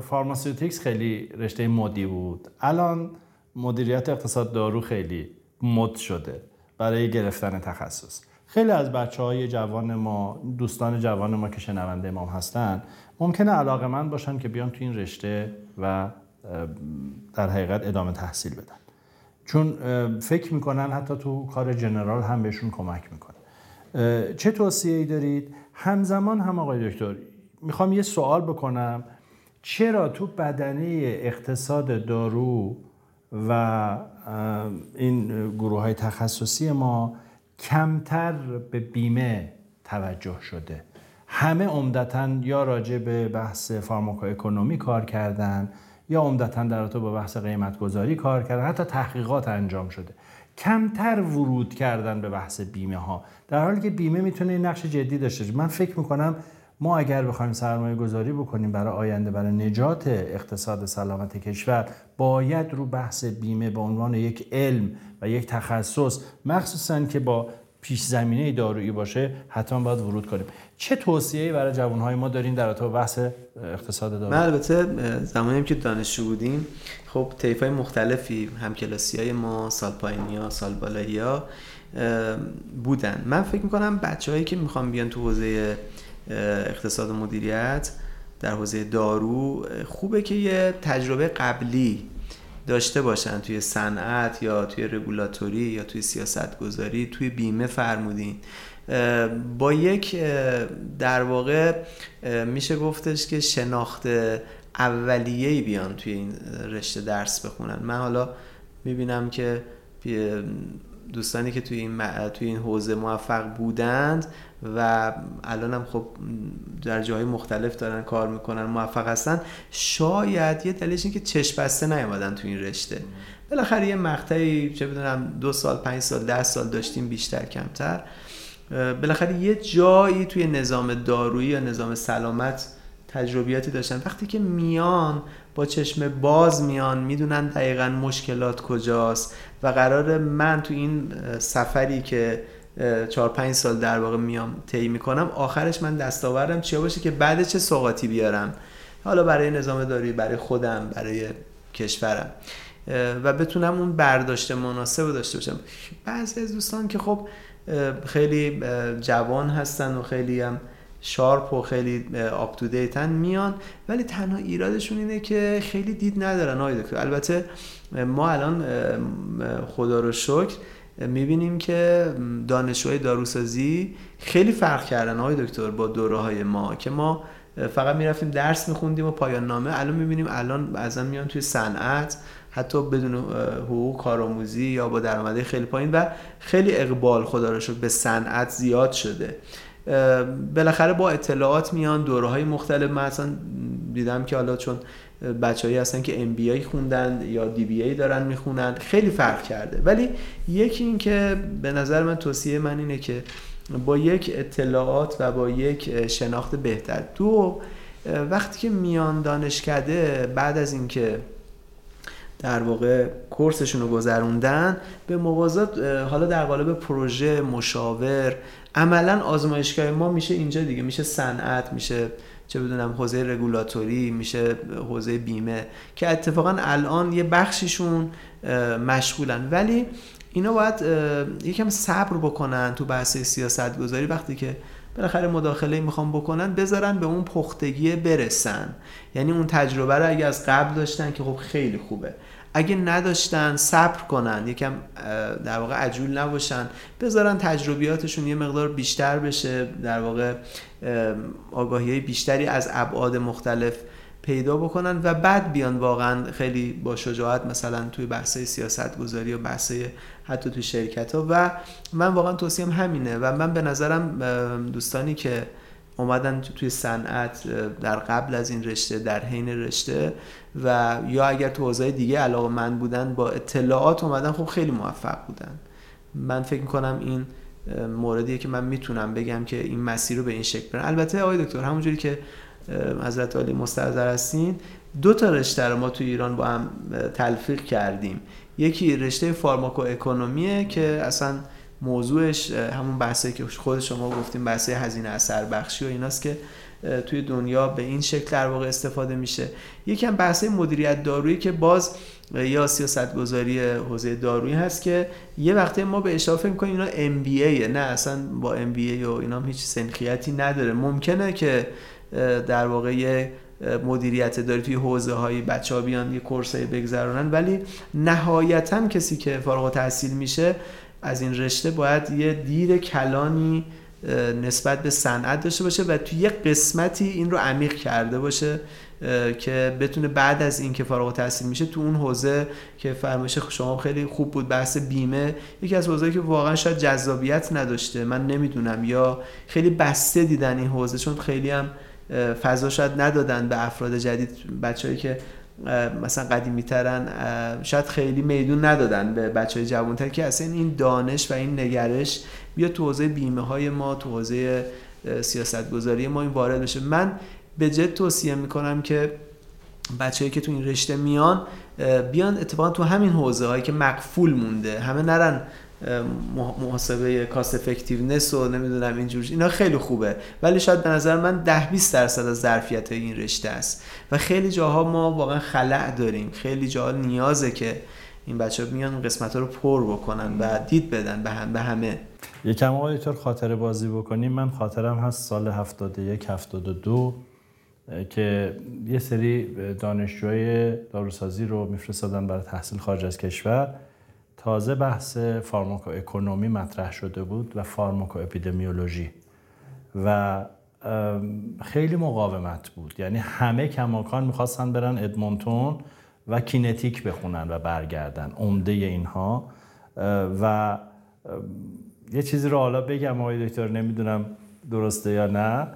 فارماسیوتیکس خیلی رشته مدی بود، الان مدیریت اقتصاد دارو خیلی مد شده برای گرفتن تخصص. خیلی از بچه‌های جوان ما، دوستان جوان ما که شنونده ما هستن ممکنه علاقه‌مند باشن که بیان تو این رشته و در حقیقت ادامه تحصیل بدن، چون فکر میکنن حتی تو کار جنرال هم بهشون کمک میکنه. چه توصیه‌ای دارید؟ همزمان هم آقای دکتر میخوام یه سوال بکنم، چرا تو بدنه اقتصاد دارو و این گروه های تخصصی ما کمتر به بیمه توجه شده؟ همه عمدتاً یا راجع به بحث فارماکو اکونومی کار کردن یا عمدتاً در رابطه با بحث قیمت گذاری کار کردن، حتی تحقیقات انجام شده، کمتر ورود کردن به بحث بیمه ها، در حالی که بیمه میتونه نقش جدی داشته. من فکر میکنم ما اگر بخوایم سرمایه گذاری بکنیم برای آینده، برای نجات اقتصاد سلامت کشور، باید رو بحث بیمه به عنوان یک علم و یک تخصص، مخصوصاً که با پیش زمینه دارویی باشه، حتما باید ورود کنیم. چه توصیه‌ای برای جوان‌های ما دارین در رابطه با بحث اقتصاد دارو؟ من البته زمانی که دانشجو بودیم خب طیف‌های مختلفی، همکلاسی‌های ما، سال پایینی‌ها، سال بالایی‌ها بودن. من فکر میکنم بچه هایی که میخوان بیان تو حوزه اقتصاد و مدیریت در حوزه دارو خوبه که یه تجربه قبلی داشته باشن توی صنعت یا توی رگولاتوری یا توی سیاستگذاری، توی بیمه فرمودین، با یک در واقع میشه گفتش که شناخت اولیه‌ای بیان توی این رشته درس بخونن. من حالا میبینم که دوستانی که توی این توی این حوزه موفق بودند و الانم خب در جاهای مختلف دارن کار میکنن، موفق هستن، شاید یه دلیلش این که چشم بسته نیومدن توی این رشته. بالاخره یه مقطعی چه بدونم دو سال، پنج سال، ده سال داشتیم، بیشتر کمتر، بالاخره یه جایی توی نظام دارویی یا نظام سلامت تجربیاتی داشتن. وقتی که میان با چشم باز میان، میدونن دقیقاً مشکلات کجاست و قراره من تو این سفری که چهار پنج سال در واقع میام طی میکنم، آخرش من دستاوردم چیا باشه که بعد چه سوغاتی بیارم، حالا برای نظام دارویی، برای خودم، برای کشورم، و بتونم اون برداشت مناسب رو داشته باشم. بعضی از دوستان که خب خیلی جوان هستن و خیلی هم شارپ و خیلی آپ تو دیتن میان، ولی تنها ایرادشون اینه که خیلی دید ندارن آقای دکتر. البته ما الان خدا رو شکر میبینیم که دانشجوهای داروسازی خیلی فرق کردن آقای دکتر با دوره‌های ما که ما فقط میرفتیم درس میخوندیم و پایان نامه. الان میبینیم الان ازن میان توی صنعت، حتی بدون حقوق کارآموزی یا با درآمدهای خیلی پایین، و خیلی اقبال خدا رو شکر به صنعت زیاد شده. بالاخره با اطلاعات میان، دوره‌های مختلف. من اصلا دیدم که حالا چون بچه‌هایی هستن که ام بی ای خوندن یا دی بی ای دارن میخونن، خیلی فرق کرده. ولی یکی این که به نظر من توصیه من اینه که با یک اطلاعات و با یک شناخت بهتر. دو، وقتی که میان دانشکده بعد از اینکه در واقع کورسشون رو گذروندن، به موازات حالا در قالب پروژه، مشاور، عملا آزمایشگاه ما میشه اینجا دیگه، میشه صنعت، میشه چه بدونم حوزه رگولاتوری، میشه حوزه بیمه، که اتفاقا الان یه بخشیشون مشغولن. ولی اینا باید یکم صبر بکنن تو بحث سیاستگذاری. وقتی که بالاخره مداخله میخوام بکنن، بذارن به اون پختگی برسن. یعنی اون تجربه رو اگه از قبل داشتن که خب خیلی خوبه، اگه نداشتن صبر کنن، یکم در واقع عجول نباشن، بذارن تجربیاتشون یه مقدار بیشتر بشه، در واقع آگاهی‌های بیشتری از ابعاد مختلف پیدا بکنن و بعد بیان واقعا خیلی با شجاعت مثلا توی بحث‌های سیاست‌گذاری و بحث‌های حتی توی شرکت‌ها. و من واقعا توصیه‌ام همینه. و من به نظرم دوستانی که اومدن توی صنعت در قبل از این رشته، در حین رشته، و یا اگر تو حوزه‌های دیگه علاقه‌مند بودن، با اطلاعات اومدن، خب خیلی موفق بودن. من فکر می‌کنم این موردیه که من میتونم بگم که این مسیر رو به این شکل برن. البته آقای دکتر، همونجوری که حضرت عالی مستحضر هستین، دو تا رشته رو ما تو ایران با هم تلفیق کردیم. یکی رشته فارماکو اکونومیه که اصلا موضوعش همون بحثی که خود شما گفتیم، بحث هزینه اثر بخشی و ایناست که توی دنیا به این شکل در واقع استفاده میشه. یکم بحث مدیریت دارویی که باز یا سیاستگذاری حوزه دارویی هست که یه وقتی ما به اشاره میکنیم اینا ام بی ای، نه اصلا با ام بی ای و اینا هیچ سنخیتی نداره. ممکنه که در واقع مدیریت داری توی حوزه هایی بچه ها بیان یه کورس هایی بگذرانن، ولی نهایتاً کسی که فارغ التحصیل میشه از این رشته باید یه دید کلانی نسبت به صنعت داشته باشه و توی یه قسمتی این رو عمیق کرده باشه که بتونه بعد از این که فارغ التحصیل میشه تو اون حوزه که فرمایش شما خیلی خوب بود، بحث بیمه، یکی از حوزه‌ای که واقعا شاید جذابیت نداشته، من نمیدونم، یا خیلی بسته دیدن این حوزه، چون خیلی هم فضا شاید ندادن به افراد جدید، بچه‌ای که مثلا قدیمی‌ترن شاید خیلی میدون ندادن به بچه‌های جوان‌تر که اصلا این دانش و این نگرش بیا تو حوزه بیمه‌های ما، تو حوزه سیاست‌گذاری ما این وارد بشه. من به جد توصیه میکنم که بچه‌ای که تو این رشته میان بیان اتفاقا تو همین حوزه‌هایی که مقفول مونده، همه نرن محاسبه کاست افکتیونس و نمیدونم اینجور، اینا خیلی خوبه ولی شاید به نظر من ده بیست درصد از ظرفیت این رشته است و خیلی جاها ما واقعا خلأ داریم، خیلی جاها نیازه که این بچه ها میان قسمت ها رو پر بکنن و دید بدن به هم به همه. یکم آقای دکتر خاطره بازی بکنیم. من خاطرم هست سال هفتاد و یک هفتاد و دو که یه سری دانشجوی داروسازی رو میفرستادن برای تحصیل خارج از کشور. تازه بحث فارماکو اکونومی مطرح شده بود و فارماکو اپیدمیولوژی و خیلی مقاومت بود، یعنی همه کماکان میخواستن برن ادمونتون و کینتیک بخونن و برگردن، عمده اینها. و یه چیزی رو حالا بگم آقای دکتر، نمیدونم درسته یا نه،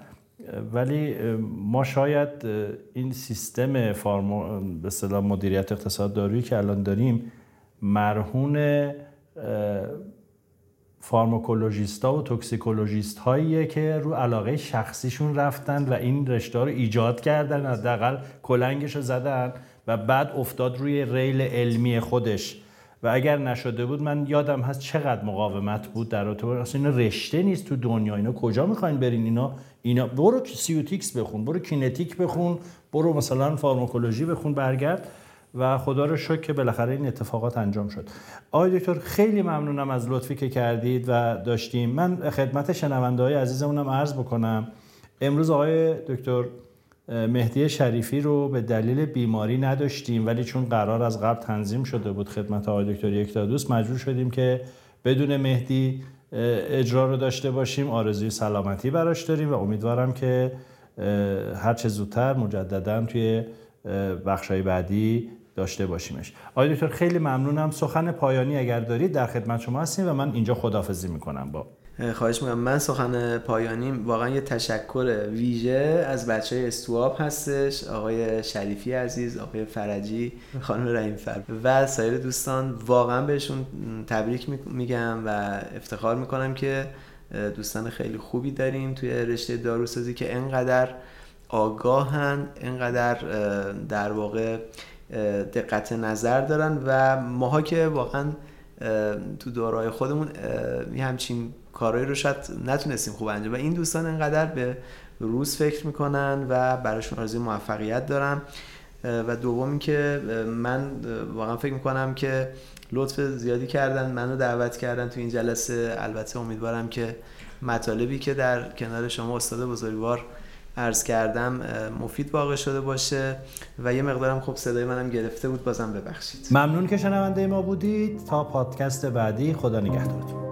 ولی ما شاید این سیستم فارما به اصطلاح مدیریت اقتصاد دارویی که الان داریم مرهون فارماکولوژیستا و توکسیکولوژیست هاییه که رو علاقه شخصیشون رفتن و این رشته رو ایجاد کردن، حداقل کلنگش رو زدن و بعد افتاد روی ریل علمی خودش. و اگر نشده بود، من یادم هست چقدر مقاومت بود در رابطه، اصلا اینا رشته نیست تو دنیا، اینا کجا میخواین برین، اینا اینا برو سیوتیکس بخون، برو کینتیک بخون، برو مثلا فارماکولوژی بخون برگرد. و خدا رو شکر که بالاخره این اتفاقات انجام شد. آقای دکتر خیلی ممنونم از لطفی که کردید و داشتیم. من خدمت شنونده‌های عزیزمونم عرض بکنم امروز آقای دکتر مهدی شریفی رو به دلیل بیماری نداشتیم، ولی چون قرار از قبل تنظیم شده بود خدمت آقای دکتر یکتادوست، مجبور شدیم که بدون مهدی اجرا رو داشته باشیم. آرزوی سلامتی براش داریم و امیدوارم که هر چه زودتر مجددا توی بخش‌های بعدی داشته باشیمش. آقای دکتر خیلی ممنونم. سخن پایانی اگر دارید در خدمت شما هستیم و من اینجا خداحافظی میکنم. با خواهش میکنم. من سخن پایانی واقعا یه تشکر ویژه از بچهای استواب هستش، آقای شریفی عزیز، آقای فرجی، خانم رحیم‌فر و سایر دوستان. واقعا بهشون تبریک میگم و افتخار میکنم که دوستان خیلی خوبی داریم توی رشته داروسازی که انقدر آگاهن، انقدر در واقع دقت نظر دارن و ماها که واقعا تو دورهای خودمون همچین کارهایی رو شاید نتونستیم خوب انجام و این دوستان انقدر به روز فکر میکنن و براشون آرزوی موفقیت دارم. و دوم این که من واقعا فکر میکنم که لطف زیادی کردن، منو دعوت کردن تو این جلسه. البته امیدوارم که مطالبی که در کنار شما استاد بزرگوار عرض کردم مفید واقع شده باشه و یه مقدارم خب صدای منم گرفته بود، بازم ببخشید. ممنون که شنونده ما بودید. تا پادکست بعدی، خدا نگهدارتون.